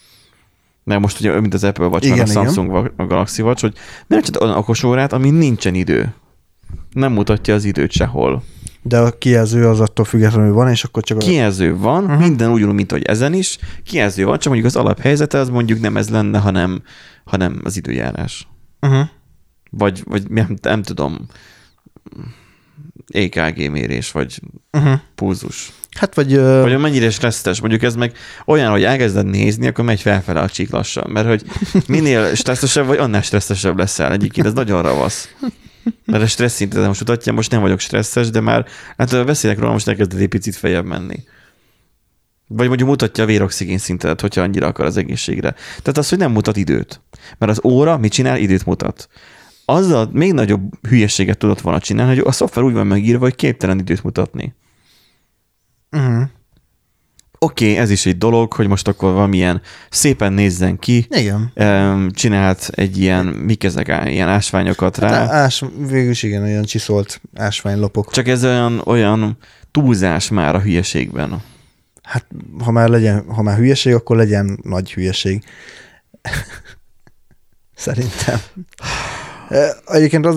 mert most ugye mint az Apple Watch, meg a Samsung Galaxy Watch, hogy miért csinált olyan okos órát, ami nincsen idő. Nem mutatja az időt sehol. De a kijelző az attól függetlenül van, és akkor csak... Kijelző van, minden ugyanúgy, mint hogy ezen is. Kijelző van, csak mondjuk az alaphelyzete az mondjuk nem ez lenne, hanem az időjárás. Vagy nem tudom, EKG mérés, vagy pulzus. Hát vagy mennyire stresszes. Mondjuk ez meg olyan, hogy elkezded nézni, akkor megy felfele a csík lassan, mert hogy minél stresszesebb vagy, annál stresszesebb leszel. Egyébként ez nagyon ravasz. Mert a stressz szintet most mutatja, most nem vagyok stresszes, de már hát beszélek róla, most elkezded egy picit feljebb menni. Vagy mondjuk mutatja a véroxigén szintet, hogyha annyira akar az egészségre. Tehát az, hogy nem mutat időt. Mert az óra mit csinál? Időt mutat. Azzal még nagyobb hülyeséget tudott volna csinálni, hogy a szoftver úgy van megírva, hogy képtelen időt mutatni. Oké, ez is egy dolog, hogy most akkor valamilyen szépen nézzen ki. Igen. Csinált egy ilyen, mik ezek, ilyen ásványokat rá. Hát végülis igen, olyan csiszolt ásványlapok. Csak ez olyan túlzás már a hülyeségben. Hát, ha már hülyeség, akkor legyen nagy hülyeség. Szerintem. Egyébként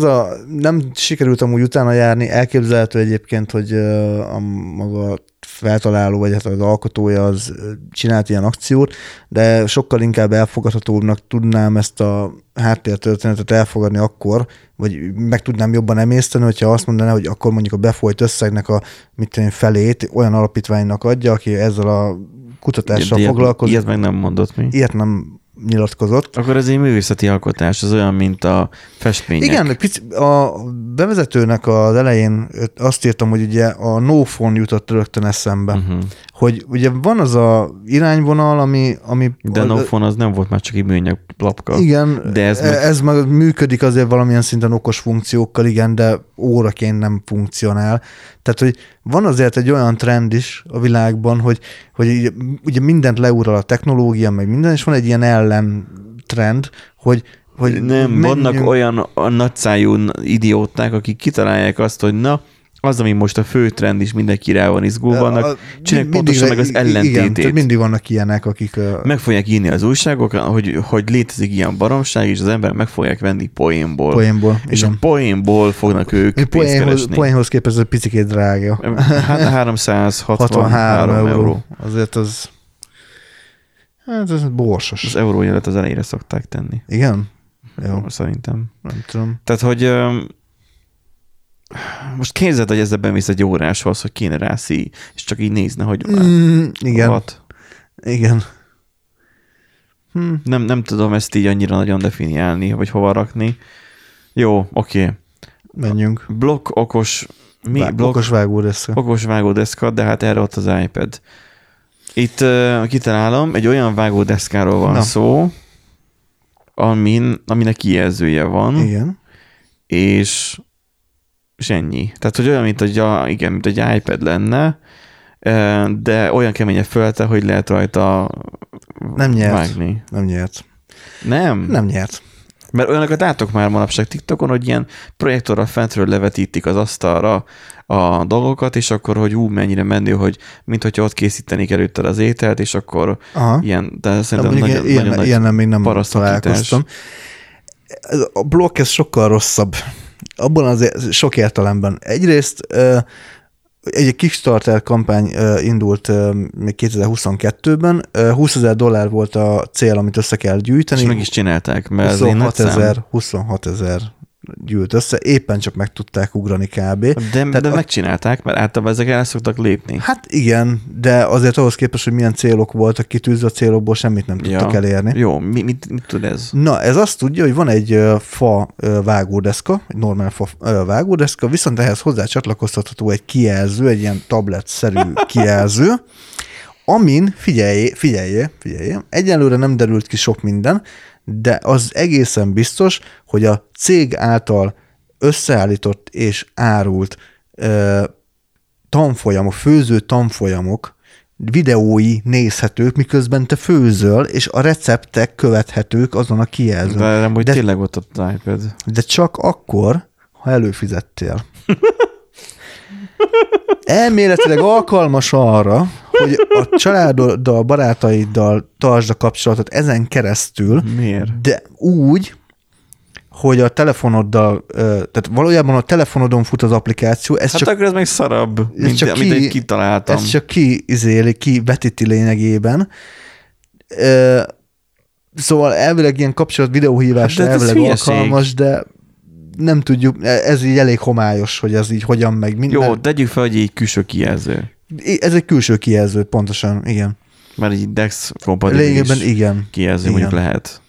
nem sikerült amúgy utána járni, elképzelhető egyébként, hogy a maga feltaláló, vagy hát az alkotója az csinált ilyen akciót, de sokkal inkább elfogadhatóbbnak tudnám ezt a háttértörténetet elfogadni akkor, vagy meg tudnám jobban emészteni, hogyha azt mondaná, hogy akkor mondjuk a befolyt összegnek a felét olyan alapítványnak adja, aki ezzel a kutatással foglalkozik. Ilyet meg nem mondott mi. Ilyet nem nyilatkozott. Akkor ez egy művészeti alkotás, az olyan, mint a festmények. Igen, a bevezetőnek az elején azt írtam, hogy ugye a no-phone jutott rögtön eszembe, hogy ugye van az a irányvonal, ami de no-phone az nem volt már csak műanyag lapka. Igen, de ez meg működik azért valamilyen szinten okos funkciókkal, igen, de óraként nem funkcionál. Tehát, hogy van azért egy olyan trend is a világban, hogy ugye mindent leúrral a technológia, meg minden, és van egy ilyen ellentrend, hogy nem, vannak olyan nagyszájú idióták, akik kitalálják azt, hogy na, az, ami most a fő trend is, mindenki rá van izgulva, csinálják pontosan meg az ellentétét. Igen, mindig vannak ilyenek, akik... Meg fogják írni az újságok, hogy létezik ilyen baromság, és az ember meg fogják venni poénból. És igen. A poénból fognak ők pénzt keresni. Poénhoz képest egy picikét drága. Hát 363 euró. Azért az... Hát ez borsos. Az eurójelet az elejére szokták tenni. Igen? Jó. Szerintem. Nem tudom. Tehát, hogy... Most képzeld, hogy ezzel bemész egy óráshoz, hogy kéne rászi, és csak így nézne, hogy igen. Hat. Igen. Nem tudom ezt így annyira nagyon definiálni, vagy hova rakni. Jó, oké. Menjünk. Okos vágódeszka, de hát erre ott az iPad. Itt kitalálom, egy olyan vágódeszkáról van szó, aminek kijelzője van. Igen. És ennyi. Tehát, hogy olyan, mint egy iPad lenne, de olyan keménye fölte, hogy lehet rajta vágni. Nem nyert. Mert olyanokat látok már manapság TikTokon, hogy ilyen projektorra fentről levetítik az asztalra a dolgokat, és akkor, hogy mennyire menő, hogy minthogyha ott készítenék előtted az ételt, és akkor ilyen, de szerintem nagyon még nem találkoztam. A blokk ez sokkal rosszabb. Abban azért sok értelemben. Egyrészt egy Kickstarter kampány indult még 2022-ben, $20,000 volt a cél, amit össze kell gyűjteni. És meg is csinálták, mert 26 ezer gyűlt össze, éppen csak meg tudták ugrani kb. De megcsinálták, mert általában ezek el szoktak lépni. Hát igen, de azért ahhoz képest, hogy milyen célok voltak kitűzve, a célokból semmit nem tudtak elérni. Jó, mit tud ez? Na, ez azt tudja, hogy van egy fa vágódeszka, egy normál fa vágódeszka, viszont ehhez hozzácsatlakoztatható egy kijelző, egy ilyen tablet-szerű kijelző, amin, figyeljé, egyelőre nem derült ki sok minden, de az egészen biztos, hogy a cég által összeállított és árult főző tanfolyamok videói nézhetők, miközben te főzöl, és a receptek követhetők azon a kijelzőn. De nem, hogy tényleg ott a iPad. De csak akkor, ha előfizettél. Elméletileg alkalmas arra, hogy a családoddal, barátaiddal tartsd a kapcsolatot ezen keresztül. Miért? De úgy, hogy a telefonoddal, tehát valójában a telefonodon fut az applikáció. Akkor ez meg szarabb, mint egy kitaláltam. Ez csak kivetíti lényegében. Szóval elvileg ilyen kapcsolat videóhívásra elvileg alkalmas, de nem tudjuk, ez így elég homályos, hogy ez így hogyan meg minden. Jó, tegyük fel, hogy így külső kijelző. Ez egy külső kijelző, pontosan, igen. Már egy Dex kompatibilis kijelző mondjuk lehet.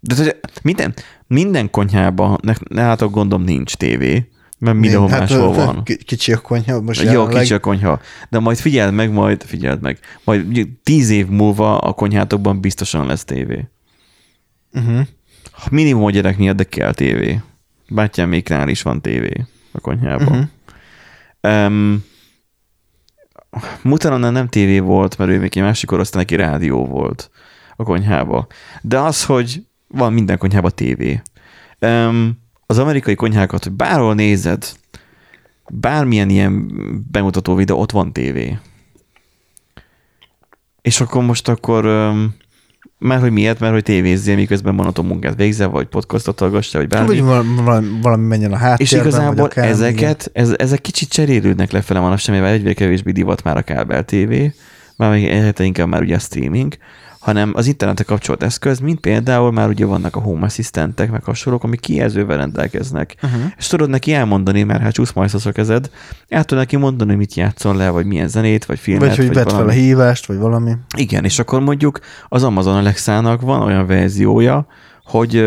De minden konyhában, hát a gondom nincs tévé, mert mindenhol máshol van. Kicsi a konyha most jelenleg. Jó, kicsi a konyha. De majd figyeld meg, majd 10 év múlva a konyhátokban biztosan lesz tévé. Minimum a gyerek miatt, de kell tévé. Bátyáméknál is van tévé a konyhában. Mutanonnál nem tévé volt, mert ő még egy másik korosztály, neki rádió volt a konyhában. De az, hogy van minden konyhában tévé. Az amerikai konyhákat, hogy bárhol nézed, bármilyen ilyen bemutató videó, ott van tévé. És akkor most Mert hogy miért? Mert hogy tévézzél, miközben monoton munkát végzel, vagy podcastot hallgassál, vagy bármi. Valami menjen a háttérben. És igazából ezek kicsit cserélődnek lefele manapság, mivel egyre kevésbé divat már a kábel tévé, már még egyre inkább már ugye a streaming, hanem az internetre kapcsolt eszköz, mint például már ugye vannak a home asszisztentek, meg hasonlók, amik kijelzővel rendelkeznek. Uh-huh. És tudod neki elmondani, mert hát csúsz majd a kezed, el tudod neki mondani, mit játszol le, vagy milyen zenét, vagy filmet, vagy vedd fel a hívást, vagy valami. Igen, és akkor mondjuk az Amazon Alexának van olyan verziója, hogy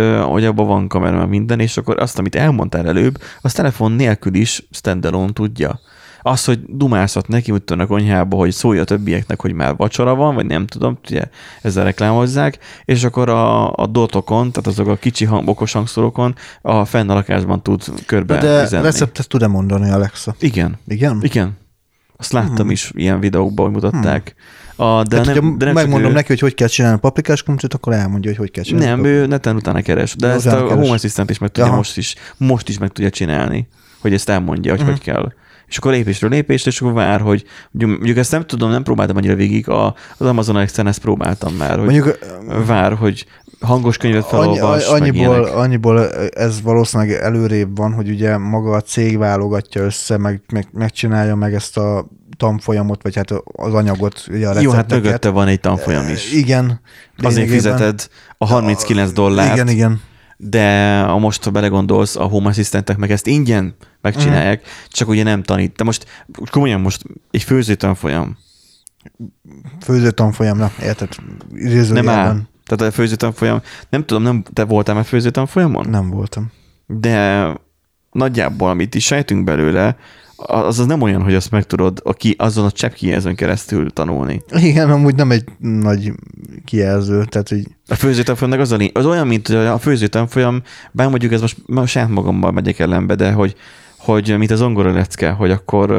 abban van kamera minden, és akkor azt, amit elmondtál előbb, az telefon nélkül is standalone tudja. Az, hogy dumázhat neki, úgy tudnak konyhába, hogy szólja a többieknek, hogy már vacsora van, vagy nem tudom, ugye ezzel reklámozzák, és akkor a dotokon, tehát azok a kicsi okos hangszorokon a fenn a lakásban tud körbe üzenni. De receptet tud-e mondani Alexa? Igen. Igen? Igen. Azt láttam is ilyen videókban, hogy mutatták. De nem megmondom neki, hogy kell csinálni a paprikás kumcsit, akkor elmondja, hogy kell csinálni. Nem, ő neten utána keres. De ezt a Home Assistant is meg tudja, most is meg tudja csinálni, hogy ezt elmondja, hogy kell. És akkor lépésről lépésre, és akkor vár, hogy mondjuk ezt nem tudom, nem próbáltam annyira végig, az Amazon Alexán ezt próbáltam már, hogy mondjuk, vár, hogy hangos könyvet felolvas, annyiból ez valószínűleg előrébb van, hogy ugye maga a cég válogatja össze, megcsinálja meg ezt a tanfolyamot, vagy hát az anyagot, ugye a recepteket. Jó, hát mögötte van egy tanfolyam is. Igen. Azért fizeted a $39. Igen, igen. De most, ha belegondolsz, a home asszisztentek meg ezt ingyen megcsinálják, csak ugye nem tanít. De most komolyan egy főzőtanfolyam. Főzőtanfolyamnak, érted? Nem áll. Tehát a főzőtanfolyam, nem tudom, te voltál már főzőtanfolyamon? Nem voltam. De nagyjából, amit is sejtünk belőle, az nem olyan, hogy azt meg tudod azon a csepp kijelzőn keresztül tanulni. Igen, amúgy nem egy nagy kijelző, tehát hogy... A főzőtanfolyamnak az olyan, mint a főzőtanfolyam, bár mondjuk ez most saját magammal megyek ellenbe, de hogy mint a zongora lecke, hogy akkor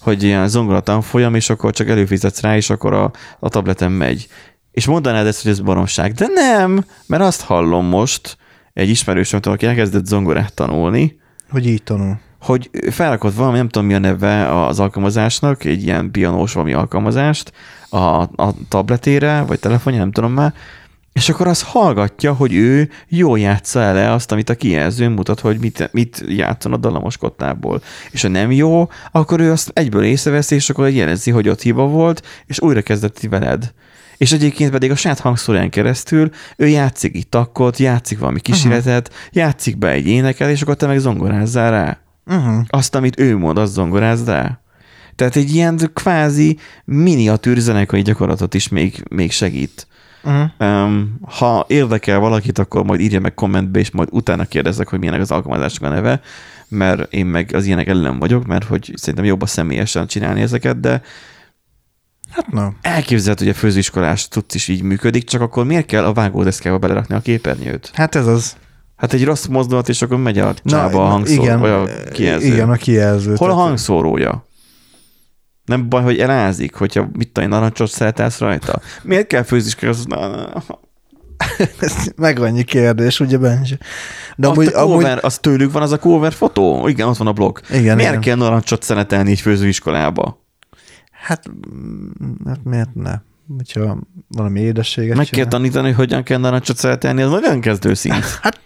hogy ilyen zongora tanfolyam, és akkor csak előfizetsz rá, és akkor a tableten megy. És mondanád ezt, hogy ez baromság. De nem, mert azt hallom most egy ismerősömtől, aki elkezdett zongorát tanulni. Hogy így tanul? Hogy felrakott valami, nem tudom mi a neve az alkalmazásnak, egy ilyen pianós valami alkalmazást a tabletére, vagy telefonja, nem tudom már, és akkor azt hallgatja, hogy ő jól játsza el azt, amit a kijelzőn mutat, hogy mit játszon a dallamos kottából. És ha nem jó, akkor ő azt egyből észreveszi, és akkor jelezi, hogy ott hiba volt, és újra kezdett veled. És egyébként pedig a saját hangszórán keresztül ő játszik itt takkot, játszik valami kísérletet, játszik be egy énekel, és akkor te meg zongorázzál rá. Azt, amit ő mond, azt zongoráz rá. Tehát egy ilyen kvázi miniatűr zenekari gyakorlatot is még segít. Ha érdekel valakit, akkor majd írja meg kommentbe, és majd utána kérdezzek, hogy milyenek az alkalmazások a neve, mert én meg az ilyenek ellen vagyok, mert hogy szerintem jobb a személyesen csinálni ezeket, de hát nem. Elképzelhető, hogy a főzőiskolás tudsz is így működik, csak akkor miért kell a vágódeszkába belerakni a képernyőt? Hát ez az. Hát egy rossz mozdulat, és akkor megy a csába a hangszóró, igen, vagy a kijelző. Igen, a kijelző. Hol a hangszórója? Nem baj, hogy elázik, hogyha mit a narancsot szeretelsz rajta? Miért kell főziskolás? Meg annyi kérdés, ugye Benji? De az tőlük van, az a cover fotó? Igen, ott van a blog. Igen, miért kell narancsot szeretelni egy főzőiskolába? Hát miért ne? Hogyha valami édességet meg csinál. Kell tanítani, hogy hogyan kell narancsot szeretelni, az nagyon kezdő szint. Hát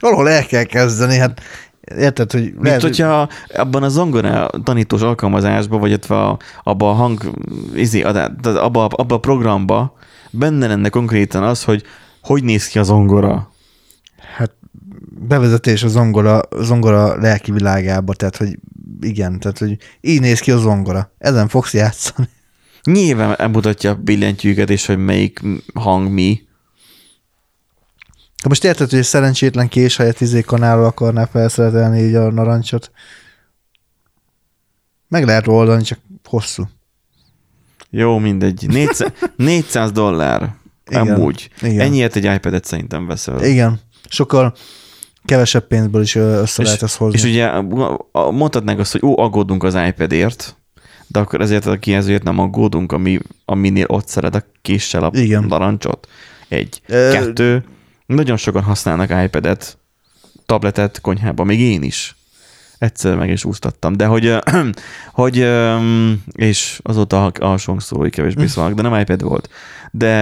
valahol el kell kezdeni, hát érted, hogy... Mint lehet, hogyha abban a zongora tanítós alkalmazásban, vagy abban a abban a programban benne lenne konkrétan az, hogy néz ki a zongora. Hát bevezetés a zongora lelki világába, tehát hogy igen, tehát hogy így néz ki a zongora. Ezen fogsz játszani. Nyilván elmutatja a billentyűket, és hogy melyik hang mi. Most érted, hogy szerencsétlen kés helyett izékanállal akarná felszeretelni így a narancsot. Meg lehet oldani, csak hosszú. Jó, mindegy. $400. Igen, amúgy. Igen. Ennyiért egy iPad-et szerintem veszel. Igen. Sokkal kevesebb pénzből is össze lehet ezt hozni. És ugye mondhatnánk azt, hogy aggódunk az iPad-ért, de akkor ezért a kijelzőért nem aggódunk, aminél ott szeret a késsel a narancsot. Kettő. Nagyon sokan használnak iPad-et, tabletet konyhában, még én is. Egyszer meg is úsztattam, de hogy és azóta a alsó hangszórói kevésbé szólnak, de nem iPad volt. De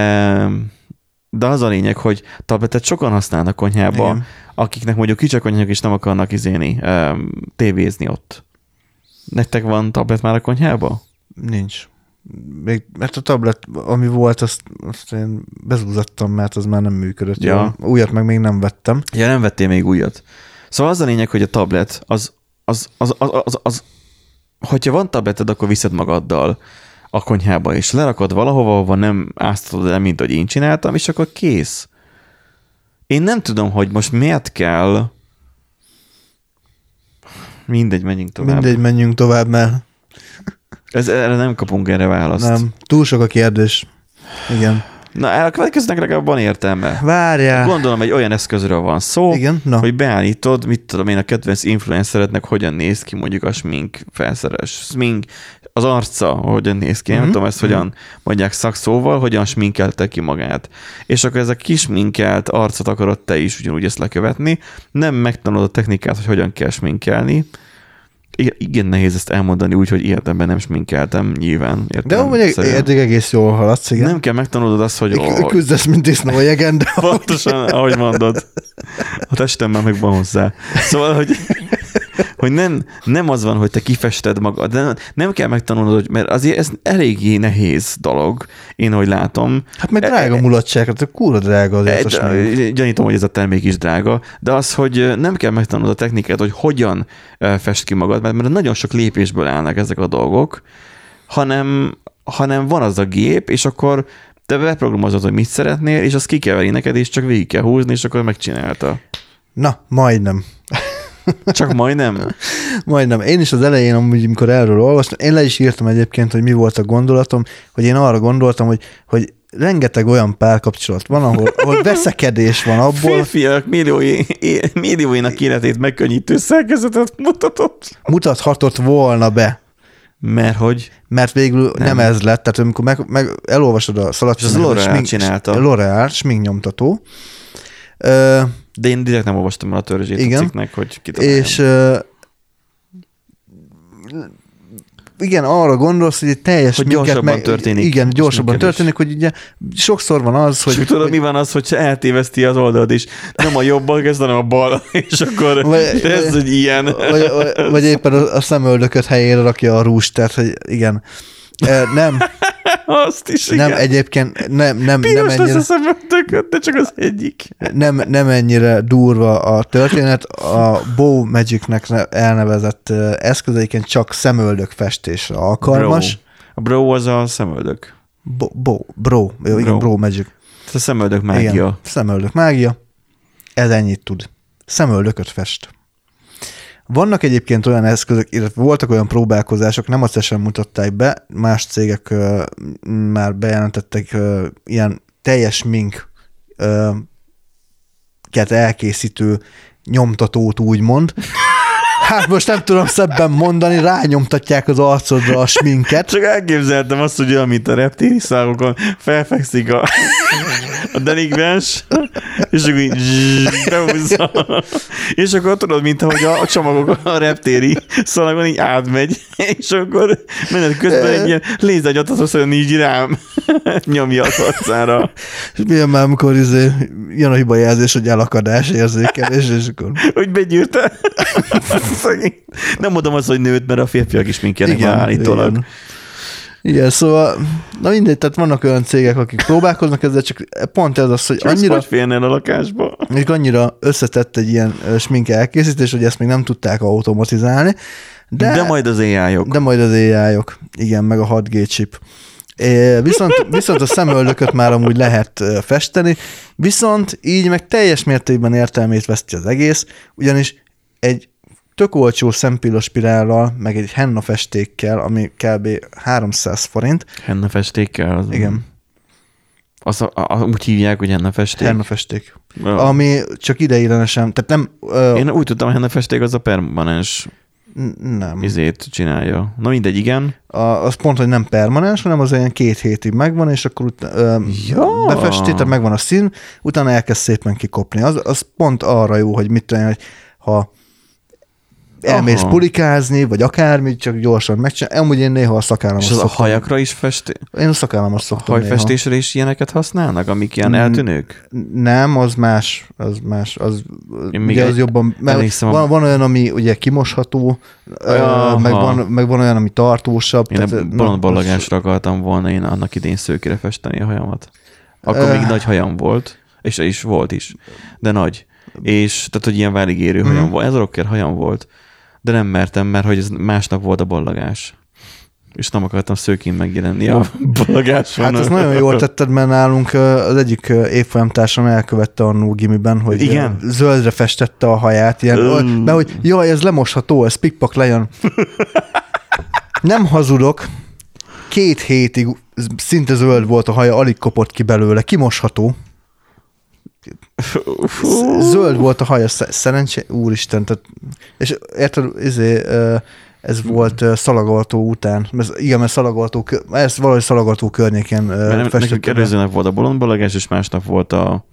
De az a lényeg, hogy tabletet sokan használnak konyhába, igen, akiknek mondjuk kicsi konyhák is nem akarnak tévézni ott. Nektek van tablet már a konyhába? Nincs. Még, mert a tablet, ami volt, azt én bezúzattam, mert az már nem működött. Ja. Újat meg még nem vettem. Ja, nem vettél még újat. Szóval az a lényeg, hogy a tablet, az hogyha van tableted, akkor viszed magaddal a konyhába, és lerakod valahova, ahova nem áztatod el, mint hogy én csináltam, és akkor kész. Én nem tudom, hogy most miért kell... Mindegy, menjünk tovább, mert... Erre nem kapunk erre választ. Nem, túl sok a kérdés. Igen. Na, a következőnek legalább van értelme. Várjál. Gondolom, egy olyan eszközről van szó, igen? No. Hogy beállítod, mit tudom én, a kedvenc influencerednek hogyan néz ki mondjuk a smink felszerelés. Smink, az arca, hogyan néz ki, nem tudom ezt, hogyan mondják szakszóval, hogyan sminkelte ki magát. És akkor ez a kisminkelt arcot akarod te is ugyanúgy ezt lekövetni. Nem megtanulod a technikát, hogy hogyan kell sminkelni. Igen, nehéz ezt elmondani úgy, hogy érdemben nem sminkeltem, nyilván. De amúgy eddig egész jól haladsz, igen. Nem kell megtanulnod azt, hogy... Küzdesz, mint disznó a jegen, de... Pontosan, ahogy mondod. A testem már meg van hozzá. Szóval, hogy nem az van, hogy te kifested magad, de nem kell megtanulnod, hogy, mert azért ez eléggé nehéz dolog, én hogy látom. Hát meg drága mulatság, tehát kurva drága az. Gyanítom, hogy ez a termék is drága, de az, hogy nem kell megtanulnod a technikát, hogy hogyan fest ki magad, mert nagyon sok lépésből állnak ezek a dolgok, hanem van az a gép, és akkor te beprogramozod, hogy mit szeretnél, és azt kikeveri neked, és csak végig kell húzni, és akkor megcsinálta. Na, majdnem. Csak majdnem? Majdnem. Én is az elején, amúgy, amikor erről olvastam, én le is írtam egyébként, hogy mi volt a gondolatom, hogy én arra gondoltam, hogy rengeteg olyan párkapcsolat van, ahol veszekedés van abból. Férfiak millióinak életét megkönnyítő szerkezetet mutathatott volna be. Mert hogy? Mert végül nem ez lett. Tehát amikor meg elolvasod a szaladcsináló. És L'Oréal csinálta. L'Oréal, sminknyomtató. De én direkt nem olvastam el a törzsét, igen, a cikknek, hogy kitaláljam. És igen, arra gondolsz, hogy teljes... Hogy gyorsabban történik. Igen, gyorsabban történik, hogy ugye sokszor van az, hogy... És tudod, mi van az, hogy eltéveszti az oldalad is. Nem a jobbal kezd, hanem a bal, és akkor ez egy ilyen... Vagy éppen a szemöldököt helyére rakja a rúst, tehát, hogy igen. Nem... Azt is, nem, igen. Egyébként nem ennyire... Piros lesz, de csak az egyik. Nem ennyire durva a történet. A Bow Magicnek elnevezett eszközeiként csak szemöldök festésre alkalmas. A Bro az a szemöldök. Bro. Igen, Bow Magic. Ez a szemöldök mágia. Igen, szemöldök mágia. Ez ennyit tud. Szemöldököt fest. Vannak egyébként olyan eszközök, illetve voltak olyan próbálkozások, nem azt sem mutatták be, más cégek már bejelentettek ilyen teljes sminket elkészítő nyomtatót, úgymond. Hát most nem tudom szebben mondani, rányomtatják az arcodra a sminket. Csak elképzeltem azt, hogy olyan, mint a reptéri szágokon, felfekszik a delikvens, és akkor így behúzza. És akkor tudod, mint ahogy a csomagok a reptéri szalagon így átmegy, és akkor menet közben egy ilyen lézegyatató szerint így rám nyomja az arcára. És milyen már, amikor jön a hibajelzés, hogy elakadás érzékelés, és akkor... Úgy begyűrte. Nem mondom azt, hogy nőtt, mert a férfiak is minket van állítólag. Igen, szóval, na mindegy, tehát vannak olyan cégek, akik próbálkoznak ezzel, csak pont ez az, hogy annyira... Hogy férnél a lakásba? Még annyira összetett egy ilyen sminke elkészítés, hogy ezt még nem tudták automatizálni. De majd az AI-ok. De majd az AI-ok, igen, meg a 6G chip. Viszont a szemöldököt már amúgy lehet festeni, viszont így meg teljes mértékben értelmét veszti az egész, ugyanis egy tök olcsó szempillaspirállal, meg egy hennafestékkel, ami kb. 300 forint. Hennafestékkel? Az igen. Úgy hívják, hogy hennafesték? Hennafesték. Oh. Ami csak ideiglenesen, tehát nem... Én úgy tudtam, hogy hennafesték az a permanens nem. Izét csinálja. Na mindegy, igen. Az pont, hogy nem permanens, hanem az olyan 2 hétig megvan, és akkor befesti, tehát megvan a szín, utána elkezd szépen kikopni. Az pont arra jó, hogy mit tudja, ha elmész pulikázni, vagy akármit, csak gyorsan megcsinálni. Amúgy én néha a szakállamat szoktam. És az a hajakra is festi? Én a szakállamat szoktam. A hajfestésre néha. Is ilyeneket használnak, amik ilyen eltűnők? Nem, az más. Az más. Az, ugye az jobban, mert van olyan, ami ugye kimosható, meg van olyan, ami tartósabb. Én a bolond ballagásra akartam volna én annak idén szőkére festeni a hajamat. Akkor még nagy hajam volt, és volt is, de nagy. És tehát, hogy ilyen váligérő hajam volt. Ez a rocker hajam volt, de nem mertem, mert hogy ez másnap volt a ballagás. És nem akartam szőkén megjelenni a ballagáson. Hát ez nagyon jól tetted, mert nálunk az egyik évfolyamtársam elkövette annó gimiben, hogy igen? Zöldre festette a haját, ilyen, mert hogy jaj, ez lemosható, ez pikpak lejön. Nem hazudok, 2 hétig szinte zöld volt a haja, alig kopott ki belőle, kimosható. Zöld volt a haja, szerencsé, úristen, tehát, és érted, ez volt Szalagartó után, igen, mert Szalagartó, ez valahogy Szalagartó környéken festett. Nekünk előző nap volt a bolondbalagás, és másnap volt a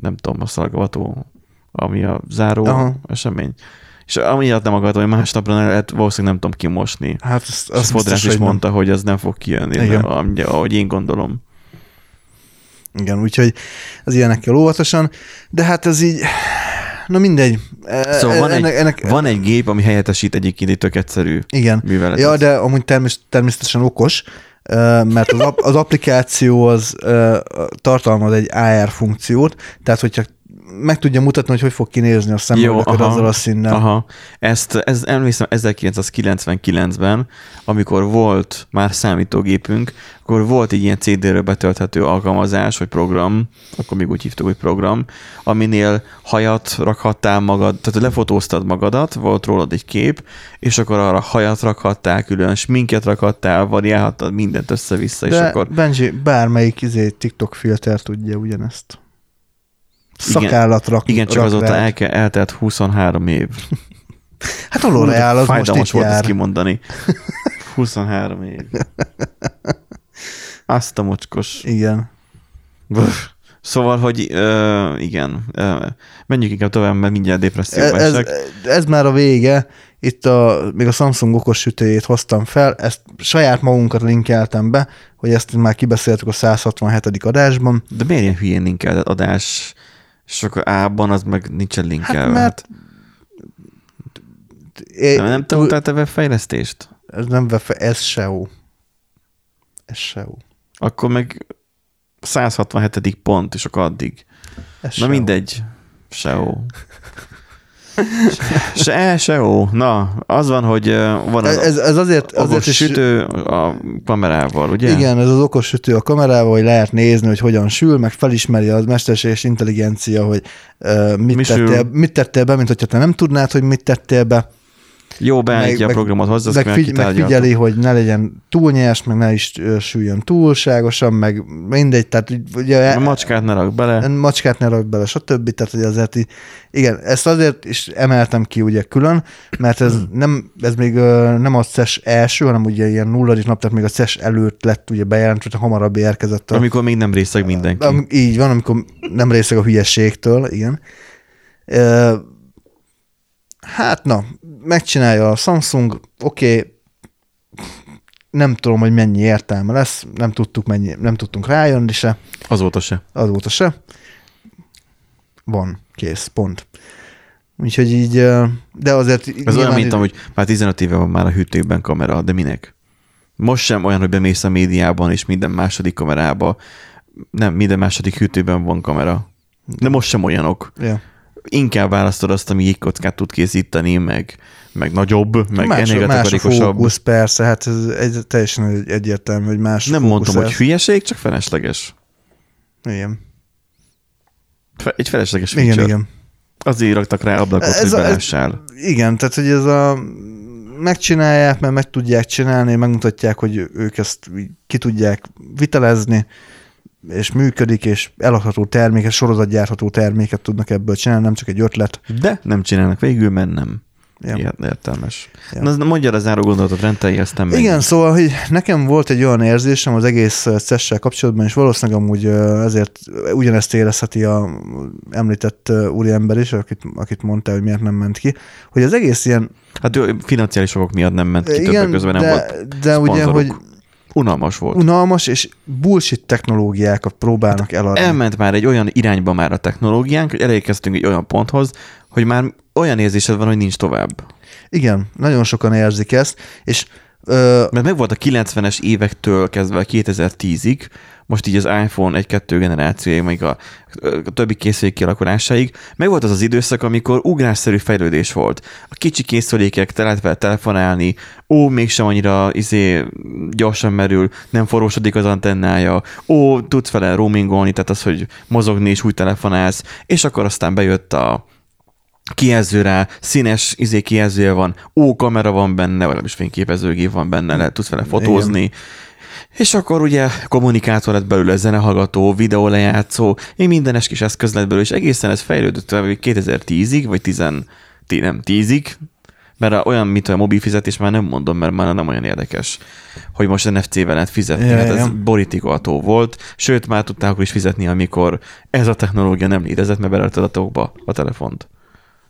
nem tudom, a Szalagartó, ami a záró esemény. És amiatt nem akartam, hogy másnapra lehet valószínűleg nem tudom kimosni. Hát a fodrász is mondta, nem. Hogy ez nem fog kijönni, de, ahogy én gondolom. Igen, úgyhogy az ilyenekkel óvatosan, de hát ez így, na mindegy. Szóval van egy gép, ami helyettesít egyébként egy tök egyszerű műveletet. Ja, de amúgy természetesen okos, mert az applikáció az tartalmaz egy AR funkciót, tehát hogyha meg tudja mutatni, hogy fog kinézni a szemüvegeket azzal a színnel. Aha. Ezt emlékszem 1999-ben, amikor volt már számítógépünk, akkor volt egy ilyen CD-ről betölthető alkalmazás, vagy program, akkor még úgy hívtuk, hogy program, aminél hajat rakhattál magad, tehát lefotóztad magadat, volt rólad egy kép, és akkor arra hajat rakhattál, külön sminket rakhattál, variálhattad mindent össze-vissza, de és akkor... Benji, bármelyik TikTok filter tudja ugyanezt. Szakállat rak. Igen, csak azóta eltelt 23 év. Hát a L'Oréal az most itt volt jár. Ezt kimondani. 23 év. Azt a mocskos. Igen. Szóval, hogy igen. Menjünk inkább tovább, mert mindjárt depresszióba esek. Ez már a vége. Itt még a Samsung okos sütőjét hoztam fel, ezt saját magunkat linkeltem be, hogy ezt már kibeszéltük a 167. adásban. De miért ilyen hülyén linkelted adás? Sok A-ban az meg nincsen linkelve. Hát mert... nem tanultál te webfejlesztést? Ez nem webfejlesztés, ez SEO. Ez SEO. Akkor meg 167. pont, és akkor addig. Ez na SEO. Mindegy. SEO. SEO. Na, az van, hogy van az ez azért is sütő a kamerával, ugye? Igen, ez az okos sütő a kamerával, hogy lehet nézni, hogy hogyan sül, meg felismeri az mesterséges intelligencia, hogy mit tettél be, mint hogyha te nem tudnád, hogy mit tettél be. Jó, beállítja a programot hozzá, meg megfigyeli, hogy ne legyen túl nyers, meg ne is süljön túlságosan, meg mindegy, tehát ugye... Macskát ne rak bele, stb. Tehát, hogy azért így, igen, ezt azért is emeltem ki ugye külön, mert ez még nem a CES első, hanem ugye ilyen nulladik nap, tehát még a CES előtt lett ugye bejelentve, hamarabb érkezett. Amikor még nem részeg mindenki. Így van, amikor nem részeg a hülyeségtől, igen. Hát na, megcsinálja a Samsung, oké, nem tudom, hogy mennyi értelme lesz, nem tudtunk rájönni se. Azóta se. Van, kész, pont. Úgyhogy így, de azért... Ez olyan, mint hogy már 15 éve van már a hűtőkben kamera, de minek? Most sem olyan, hogy bemész a médiában, és minden második kamerába, nem, minden második hűtőben van kamera. De most sem olyanok. Ja. Inkább választod azt, ami jégkockát tud készíteni, meg nagyobb, meg energetikusabb. Más a persze, hát ez teljesen egyértelmű, hogy más. Nem mondtam, hogy hülyeség, csak felesleges. Igen. Egy felesleges feature. Igen. Azért raktak rá ablakot, hogy belássál. Igen, tehát hogy ez a... Megcsinálják, mert meg tudják csinálni, megmutatják, hogy ők ezt ki tudják vitelezni, és működik, és eladható terméket, sorozatgyártható terméket tudnak ebből csinálni, nem csak egy ötlet. De nem csinálnak végül, mert nem. Ja. Értelmes. Ja. Na, mondjad a záró gondolatot, Rentei, aztán meg. Igen, szóval hogy nekem volt egy olyan érzésem az egész CES-sel kapcsolatban, és valószínűleg amúgy ezért ugyanezt érezheti a említett úriember is, akit mondta, hogy miért nem ment ki, hogy az egész ilyen... Hát financiális okok miatt nem ment ki, többek közben nem volt de ugye, hogy unalmas volt. Unalmas, és bullshit technológiákat próbálnak eladni. Elment már egy olyan irányba már a technológiánk, hogy elérkeztünk egy olyan ponthoz, hogy már olyan érzésed van, hogy nincs tovább. Igen, nagyon sokan érzik ezt, és... Mert megvolt a 90-es évektől kezdve 2010-ig, most így az iPhone 1-2 generációig, meg a többi készülék kialakulásáig, megvolt az az időszak, amikor ugrásszerű fejlődés volt. A kicsi készülékek, lehet telefonálni, mégsem annyira gyorsan merül, nem forrósodik az antennája, tudsz vele roamingolni, tehát az, hogy mozogni és úgy telefonálsz, és akkor aztán bejött a kijelző rá, színes kijelzője van, kamera van benne, vagy nem is fényképezőgép van benne, lehet, tudsz vele fotózni. Igen. És akkor ugye kommunikátor lett belőle, zenehallgató, videólejátszó, mindenes kis eszköz lett belőle, és egészen ez fejlődött 2010-ig, vagy 10-ig, mert olyan, mint a mobil fizetés, már nem mondom, mert már nem olyan érdekes, hogy most NFC-vel lehet fizetni, mert ez borítékolható volt, sőt, már tudták is fizetni, amikor ez a technológia nem létezett, mert beleadtad a tokba a telefont.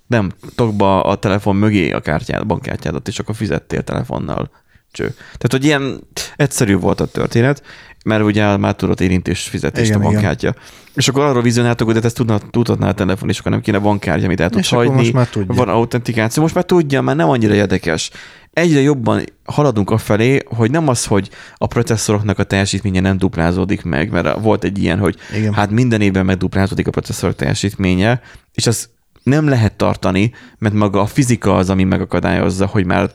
Nem, tokba a telefon mögé a kártyád, bankkártyádat, és akkor fizettél telefonnal. Cső. Tehát, hogy ilyen egyszerű volt a történet, mert ugye már tudott érintés fizetést a bankkártya. Igen. És akkor arról vizionáltak, hogy ezt tudhatná a telefon, és akkor nem kéne bankkártya, amit el tud hajtni. Van autentikáció. Most már tudja, már nem annyira érdekes. Egyre jobban haladunk afelé, hogy nem az, hogy a processzoroknak a teljesítménye nem duplázódik meg, mert volt egy ilyen, hogy igen, hát minden évben megduplázódik a processzorok teljesítménye, és az nem lehet tartani, mert maga a fizika az, ami megakadályozza, hogy már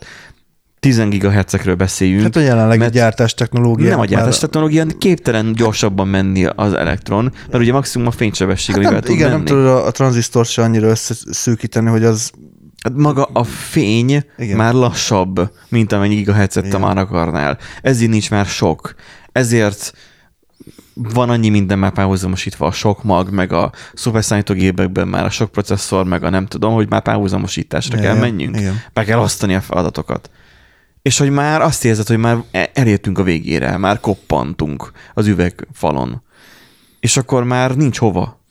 10 GHz-ekről beszéljünk. Hát a jelenleg a gyártástechnológia. Nem a gyártástechnológia, képtelen gyorsabban menni az elektron, mert ugye maximum a fénysebesség, amivel tud menni. Igen, nem tudod a tranzisztort se annyira összeszűkíteni, hogy az... Maga a fény már lassabb, mint amennyi gigahertzet te már akarnál. Ezért nincs már sok. Ezért van annyi minden már párhuzamosítva, a sok mag, meg a szuperszámítógépekben már a sok processzor, meg a nem tudom, hogy már párhuzamosításra kell menjünk. Igen. Be kell osztani a feladatokat. És hogy már azt érzed, hogy már elértünk a végére, már koppantunk az üvegfalon. És akkor már nincs hova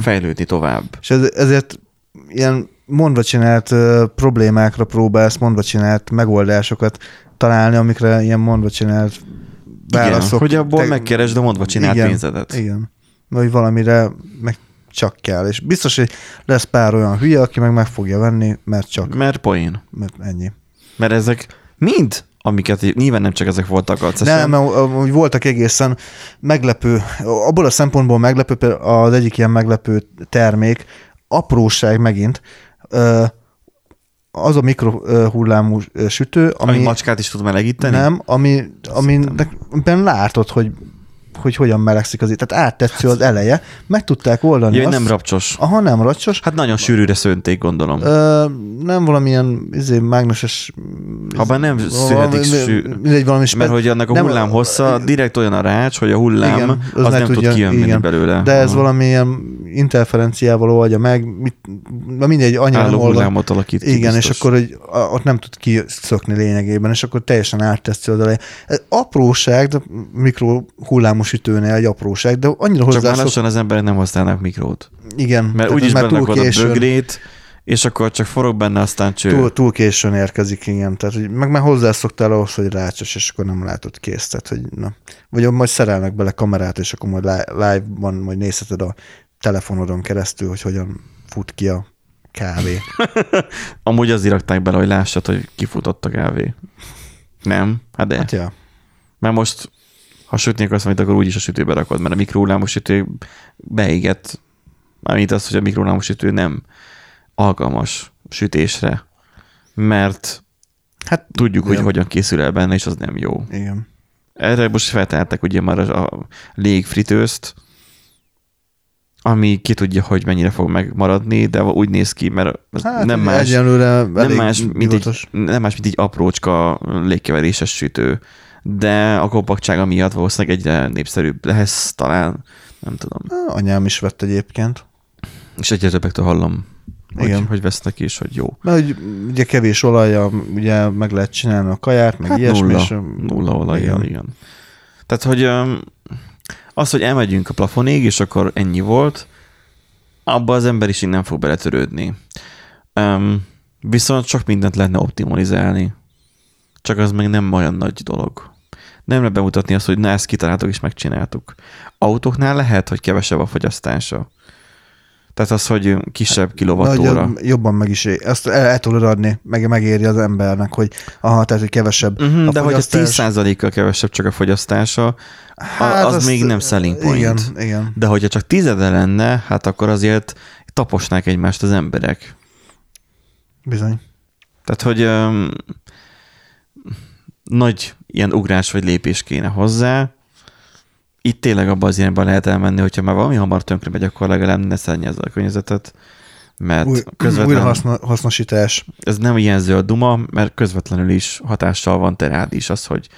fejlődni tovább. És ezért ilyen mondva csinált problémákra próbálsz, mondva csinált megoldásokat találni, amikre ilyen mondva csinált válaszok. Igen, hogy abból megkeresd a mondva csinált pénzedet. Igen, vagy valamire meg csak kell. És biztos, hogy lesz pár olyan hülye, aki meg fogja venni, mert csak. Mert poén. Mert ennyi. Mert ezek mind, amiket nyilván nem csak ezek voltak a CES-en. Nem, voltak egészen meglepő, abból a szempontból meglepő, az egyik ilyen meglepő termék, apróság megint, az a mikrohullámú sütő, ami macskát is tud melegíteni? Nem, amiben látod, hogy hogyan melegszik az itt. Tehát áttetsző az eleje. Meg tudták oldani azt. Nem rapcsos. Aha, nem rapcsos. Hát nagyon sűrűre szönték, gondolom. Nem valamilyen mágneses... Habár nem szűrhetik mert hogy annak a hullám hossza direkt olyan a rács, hogy a hullám igen, az nem tud kijönni belőle. De ez valamilyen interferenciával oldja meg, mindegy annyira álló hullámot alakít ki. Igen, biztos. És akkor hogy ott nem tud kiszökni lényegében, és akkor teljesen áttetsző az eleje. Ez apróság, de mikrohullámos sütőnél egy apróság, de annyira hozzászok... Csak már lassan az emberek nem használnak mikrót. Igen. Mert úgyis benne van a bögrét, és akkor csak forog benne, aztán cső. Túl későn érkezik, igen. Tehát, hogy meg már hozzászoktál ahhoz, hogy rácsos, és akkor nem látod kész. Tehát, hogy na. Vagy majd szerelnek bele kamerát, és akkor majd live-ban majd nézheted a telefonodon keresztül, hogy hogyan fut ki a kávé. Amúgy azért rakták bele, hogy lássad, hogy kifutott a kávé. Nem? Hát de. Hát ja. Mert most... Ha sütni akarsz, amit akkor úgyis a sütőbe rakod, mert a mikrohullámos sütő beégett, mármint az, hogy a mikrohullámos sütő nem alkalmas sütésre, mert hát tudjuk, hogy hogyan készül el benne, és az nem jó. Igen. Erre most feltárták ugye már a légfritőzt, ami ki tudja, hogy mennyire fog megmaradni, de úgy néz ki, mert hát, nem más, nem más, mint egy aprócska légkeveréses sütő. De a kompaktsága miatt valószínűleg egyre népszerűbb lesz talán, nem tudom. Anyám is vett egyébként. És egyre többektől hallom. Igen, hogy vesznek és hogy jó. Mert hogy ugye kevés olaja, ugye meg lehet csinálni a kaját, meg hát ilyesmi. Nulla olaj, igen. Tehát, hogy az, hogy elmegyünk a plafonig, és akkor ennyi volt, abba az ember is nem fog beletörődni. Viszont csak mindent lehetne optimalizálni. Csak az meg nem olyan nagy dolog. Nem lehet bemutatni azt, hogy na, ezt kitaláltuk és megcsináltuk. Autóknál lehet, hogy kevesebb a fogyasztása. Tehát az, hogy kisebb kilowattóra. Jobban meg is ér. Ezt el tudod adni, meg megéri az embernek, hogy aha, tehát, hogy kevesebb a de fogyasztás. Hogyha 10%-kal kevesebb csak a fogyasztása, hát az még nem selling point. Igen. De hogyha csak 10-e lenne, hát akkor azért taposnák egymást az emberek. Bizony. Tehát, hogy nagy ilyen ugrás vagy lépés kéne hozzá. Itt tényleg abban az irányban lehet elmenni, hogyha már valami hamar tönkre megy, akkor legalább ne szennyezze a környezetet, mert újrahasznosítás. Ez nem ilyen zöld duma, mert közvetlenül is hatással van te rád is az, hogy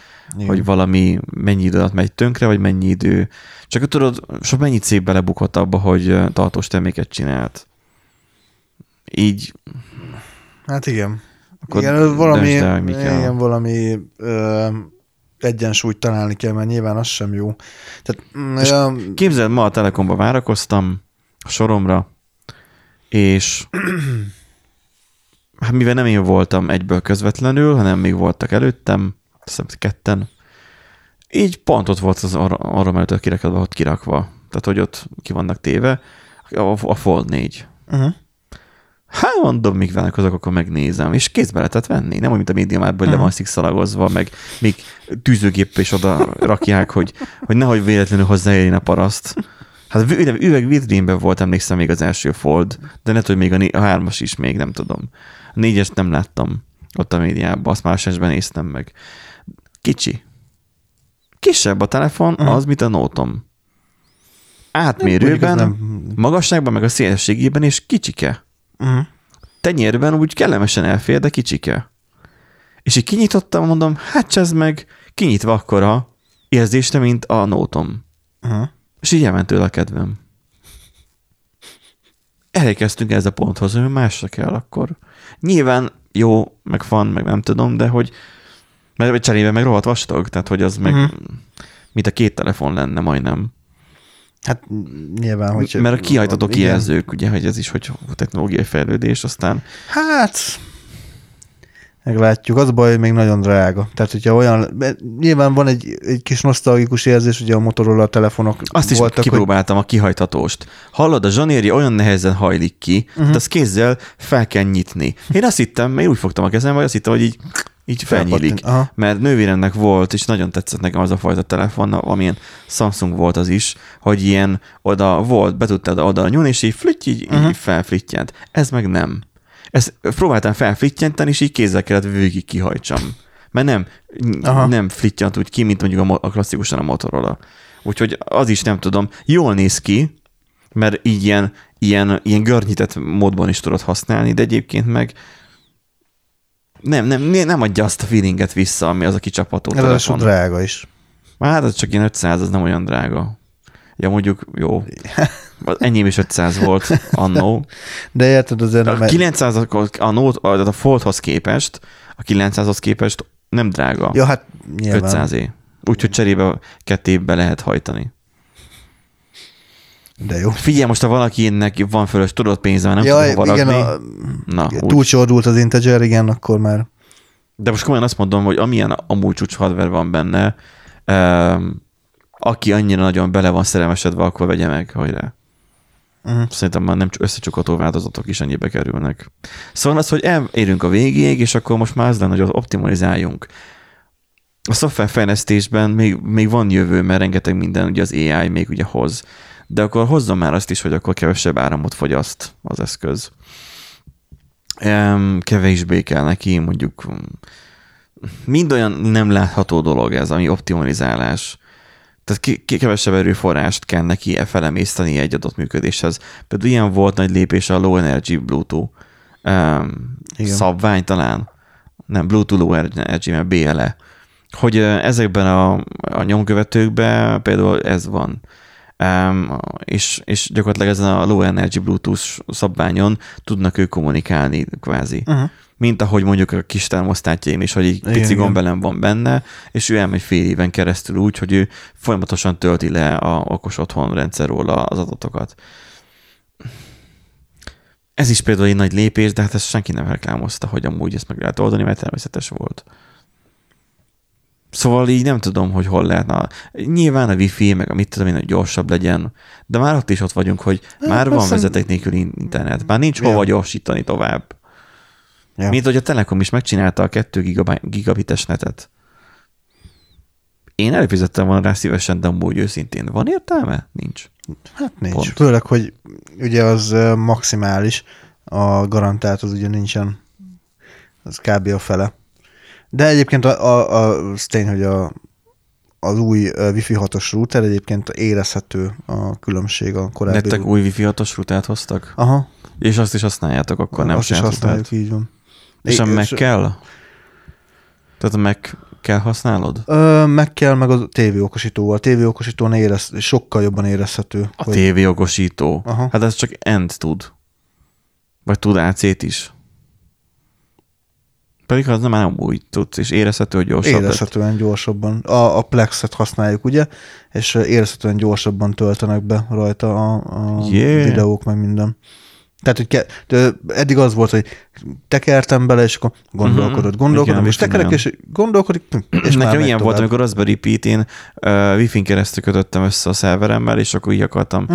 valami mennyi idő alatt megy tönkre, vagy mennyi idő. Csak tudod, sok mennyi cég belebukott abba, hogy tartós terméket csinált. Így. Hát igen. Akkor igen, valami egyensúlyt találni kell, mert nyilván az sem jó. Tehát, képzeld, ma a Telekomba várakoztam a soromra, és hát mivel nem én voltam egyből közvetlenül, hanem még voltak előttem, hiszem ketten, így pont ott volt az arra előtt kirakva. Tehát, hogy ott ki vannak téve, a Fold 4. Uh-huh. Hát mondom, még vannak azok, akkor megnézem. És kézbe lehetett venni. Nem úgy, mint a MediaMarktban, hogy le van szikszalagozva, meg még tűzőgéppel is oda rakják, hogy nehogy véletlenül hozzáérjen a paraszt. Hát üvegvitrínben volt, emlékszem még az első Fold, de lehet, hogy még a 3-as is még, nem tudom. A 4-est nem láttam ott a médiában, azt már sensben néztem meg. Kicsi. Kisebb a telefon, az, mint a Note-om. Átmérőben, magasságban, meg a szélességében, és kicsike. Uh-huh. Tenyérben úgy kellemesen elfér, de kicsike. És így kinyitottam, mondom, hát csezd meg, kinyitva akkora érzésre, mint a Note-om. Uh-huh. És így elment tőle a kedvem. Elérkeztünk ez a ponthoz, hogy másra kell akkor. Nyilván jó, meg van, meg nem tudom, de hogy mert cserébe meg rohadt vastag, tehát hogy az meg mint a 2 telefon lenne majdnem. Hát nyilván, hogy... Mert a kihajtató kijelzők, ugye, hogy ez is, hogy technológiai fejlődés, aztán... Hát, meglátjuk. Az a baj, hogy még nagyon drága. Tehát, hogyha olyan... Nyilván van egy kis nosztalgikus érzés, ugye a Motorola telefonok azt voltak... Azt is kipróbáltam, hogy... a kihajtatóst. Hallod, a zsanéri olyan nehezen hajlik ki, tehát azt kézzel fel kell nyitni. Én azt hittem, én úgy fogtam a kezem, vagy azt hittem, hogy így felnyílik. Mert nővéremnek volt, és nagyon tetszett nekem az a fajta telefon, amilyen Samsung volt az is, hogy ilyen oda volt, be tudtad oda nyúlni, és így flütty, így felflittyent. Ez meg nem. Ezt próbáltam felflittyenteni, és így kézzel kellett végig kihajtsam. Mert nem flittyent úgy ki, mint mondjuk a klasszikusan a Motorola. Úgyhogy az is nem tudom. Jól néz ki, mert így ilyen görnyített módban is tudod használni, de egyébként meg nem adja azt a feelinget vissza, ami az a kicsapható telefon. Ez az drága is. Hát az csak ilyen 500, az nem olyan drága. Ja, mondjuk jó. Enyém is 500 volt annó. De érted azért... A 900 a Foldhoz képest, a 900-hoz képest nem drága. Ja, hát nyilván. 500-é. Úgyhogy cserébe 2 évben lehet hajtani. De jó. Figyelj, most ha valakinek van fölös tudod pénzem, nem tudom hova rakni. Túlcsordult az integer, igen, akkor már. De most komolyan azt mondom, hogy amilyen amúgy csúcs hardware van benne, aki annyira nagyon bele van szerelmesedve, akkor vegye meg, hajrá. Szerintem már nem összecsukható változatok is annyibe kerülnek. Szóval az, hogy elérünk a végéig, és akkor most már az lenne, hogy optimalizáljunk. A szoftverfejlesztésben még van jövő, mert rengeteg minden ugye az AI még ugye hoz. De akkor hozzon már azt is, hogy akkor kevesebb áramot fogyaszt az eszköz. Kevésbé kell neki, mondjuk mind olyan nem látható dolog ez, ami optimalizálás. Tehát kevesebb erőforrást kell neki felemészteni egy adott működéshez. Például ilyen volt nagy lépés a Low Energy Bluetooth szabvány talán. Nem, Bluetooth Low Energy, mert BLE. Hogy ezekben a nyomkövetőkben például ez van. és gyakorlatilag ezen a Low Energy Bluetooth szabványon tudnak ők kommunikálni kvázi. Uh-huh. Mint ahogy mondjuk a kis termosztátjaim is, hogy egy pici gombelem van benne, és ő elmegy fél éven keresztül úgy, hogy ő folyamatosan tölti le a okos otthon rendszerről az adatokat. Ez is például egy nagy lépés, de hát ezt senki nem reklámozta, hogy amúgy ezt meg lehet oldani, mert természetes volt. Szóval így nem tudom, hogy hol lehetne. Nyilván a wifi, meg a mit tudom én, hogy gyorsabb legyen, de már ott is ott vagyunk, hogy már van vezeték nélküli internet, már nincs hova gyorsítani tovább. Yeah. Mint hogy a Telekom is megcsinálta a 2 gigabites netet. Én előfizettem volna rá szívesen, de amúgy őszintén. Van értelme? Nincs. Hát nincs. Pont. Főleg, hogy ugye az maximális, a garantált az ugye nincsen. Az kb. A fele. De egyébként az tény, hogy az új Wi-Fi 6-os router egyébként érezhető a különbség a korábbi. Nektek új Wi-Fi 6-os routert hoztak? Aha. És azt is használjátok, akkor nem azt is használjuk, routert. Így van. És a Mac kell? Tehát a Mac kell használod? Meg kell, meg a tévéokosítóval. A tévéokosítón sokkal jobban érezhető. A tévéokosító? Aha. Hát ez csak End tud. Vagy tud AC-t is. Pedig az nem úgy tudsz, és érezhető gyorsabban. Érezhetően gyorsabban. A Plexet használjuk, ugye? És érezhetően gyorsabban töltenek be rajta a videók, meg minden. Tehát, hogy eddig az volt, hogy tekertem bele, és akkor gondolkodom, és tekerek, és gondolkodik, és nekem ilyen volt, amikor Raspberry Pi-t én Wi-Fi-n keresztül kötöttem össze a szerveremmel, és akkor így akartam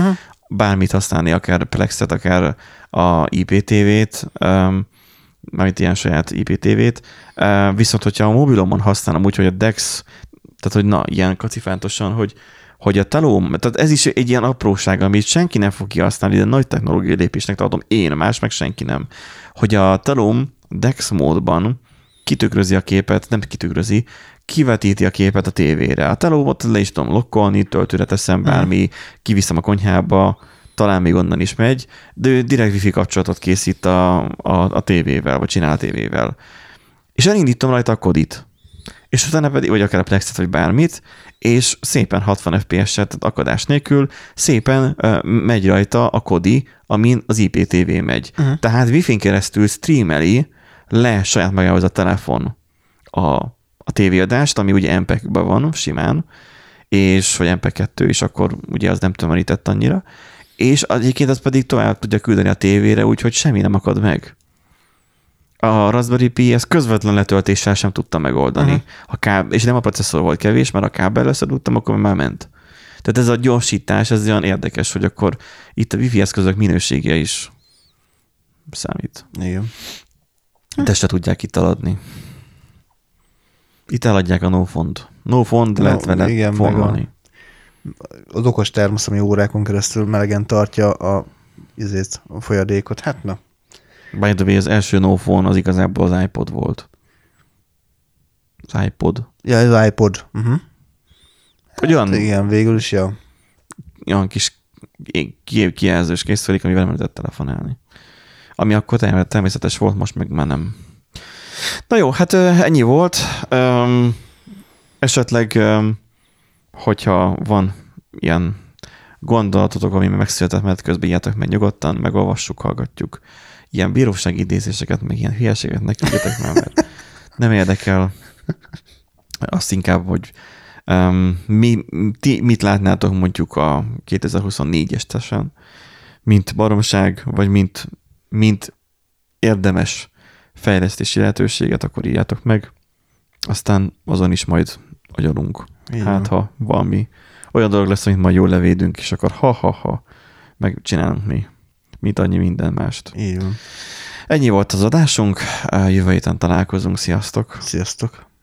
bármit használni, akár Plexet, akár a IPTV-t, mármint ilyen saját IPTV-t, viszont hogyha a mobilomon használom úgy, hogy a Dex, tehát hogy ilyen kacifántosan, hogy a telóm, tehát ez is egy ilyen apróság, amit senki nem fog kihasználni, de nagy technológiai lépésnek tartom én, más meg senki nem. Hogy a telóm Dex módban kitükrözi a képet, nem kitükrözi, kivetíti a képet a tévére. A telómot le is tudom lokkolni, töltőre teszem bármi, kiviszem a konyhába, talán még onnan is megy, de direkt wifi kapcsolatot készít a tévével, vagy csinál a tévével. És elindítom rajta a Kodit. És utána pedig, vagy akár a Plexet, vagy bármit, és szépen 60 FPS-et, tehát akadás nélkül, szépen megy rajta a Kodi, amin az IPTV megy. Uh-huh. Tehát Wi-Fi-n keresztül streameli le saját magához a telefon a tévéadást, ami ugye MPEG-ben van simán, és vagy MPEG-2, és akkor ugye az nem tömörített annyira, és egyébként az pedig tovább tudja küldeni a tévére, úgyhogy semmi nem akad meg. A Raspberry Pi ezt közvetlen letöltéssel sem tudta megoldani. Uh-huh. És nem a processzor volt kevés, mert a kábel összedugtam, akkor már ment. Tehát ez a gyorsítás, ez olyan érdekes, hogy akkor itt a Wi-Fi eszközök minősége is számít. Igen. De se tudják itt eladni. Itt eladják a nofont. Nofont lehet vele forralni. Az okos termosz, ami órákon keresztül melegen tartja a folyadékot. Hát na. By the way, az első nofon az igazából az iPod volt. Az iPod. Ja, az iPod. Uh-huh. Hát olyan, igen, végül is, ja. Olyan kis kijelzős készülék, amivel nem lehetett telefonálni. Ami akkor természetes volt, most meg már nem. Na jó, hát ennyi volt. Esetleg, hogyha van ilyen gondolatotok, ami megszületett, mert közben írjátok meg nyugodtan, megolvassuk, hallgatjuk. Ilyen bírósági idézéseket, meg ilyen hülyeséget neküljetek már, mert nem érdekel. Azt inkább, hogy mit látnátok mondjuk a 2024-es tesen, mint baromság, vagy mint érdemes fejlesztési lehetőséget, akkor írjátok meg. Aztán azon is majd agyalunk. Hát, ha valami olyan dolog lesz, amit majd jól levédünk, és akkor ha-ha-ha megcsinálunk mi. Mint annyi minden mást. Így van. Ennyi volt az adásunk, jövő héten találkozunk, sziasztok! Sziasztok!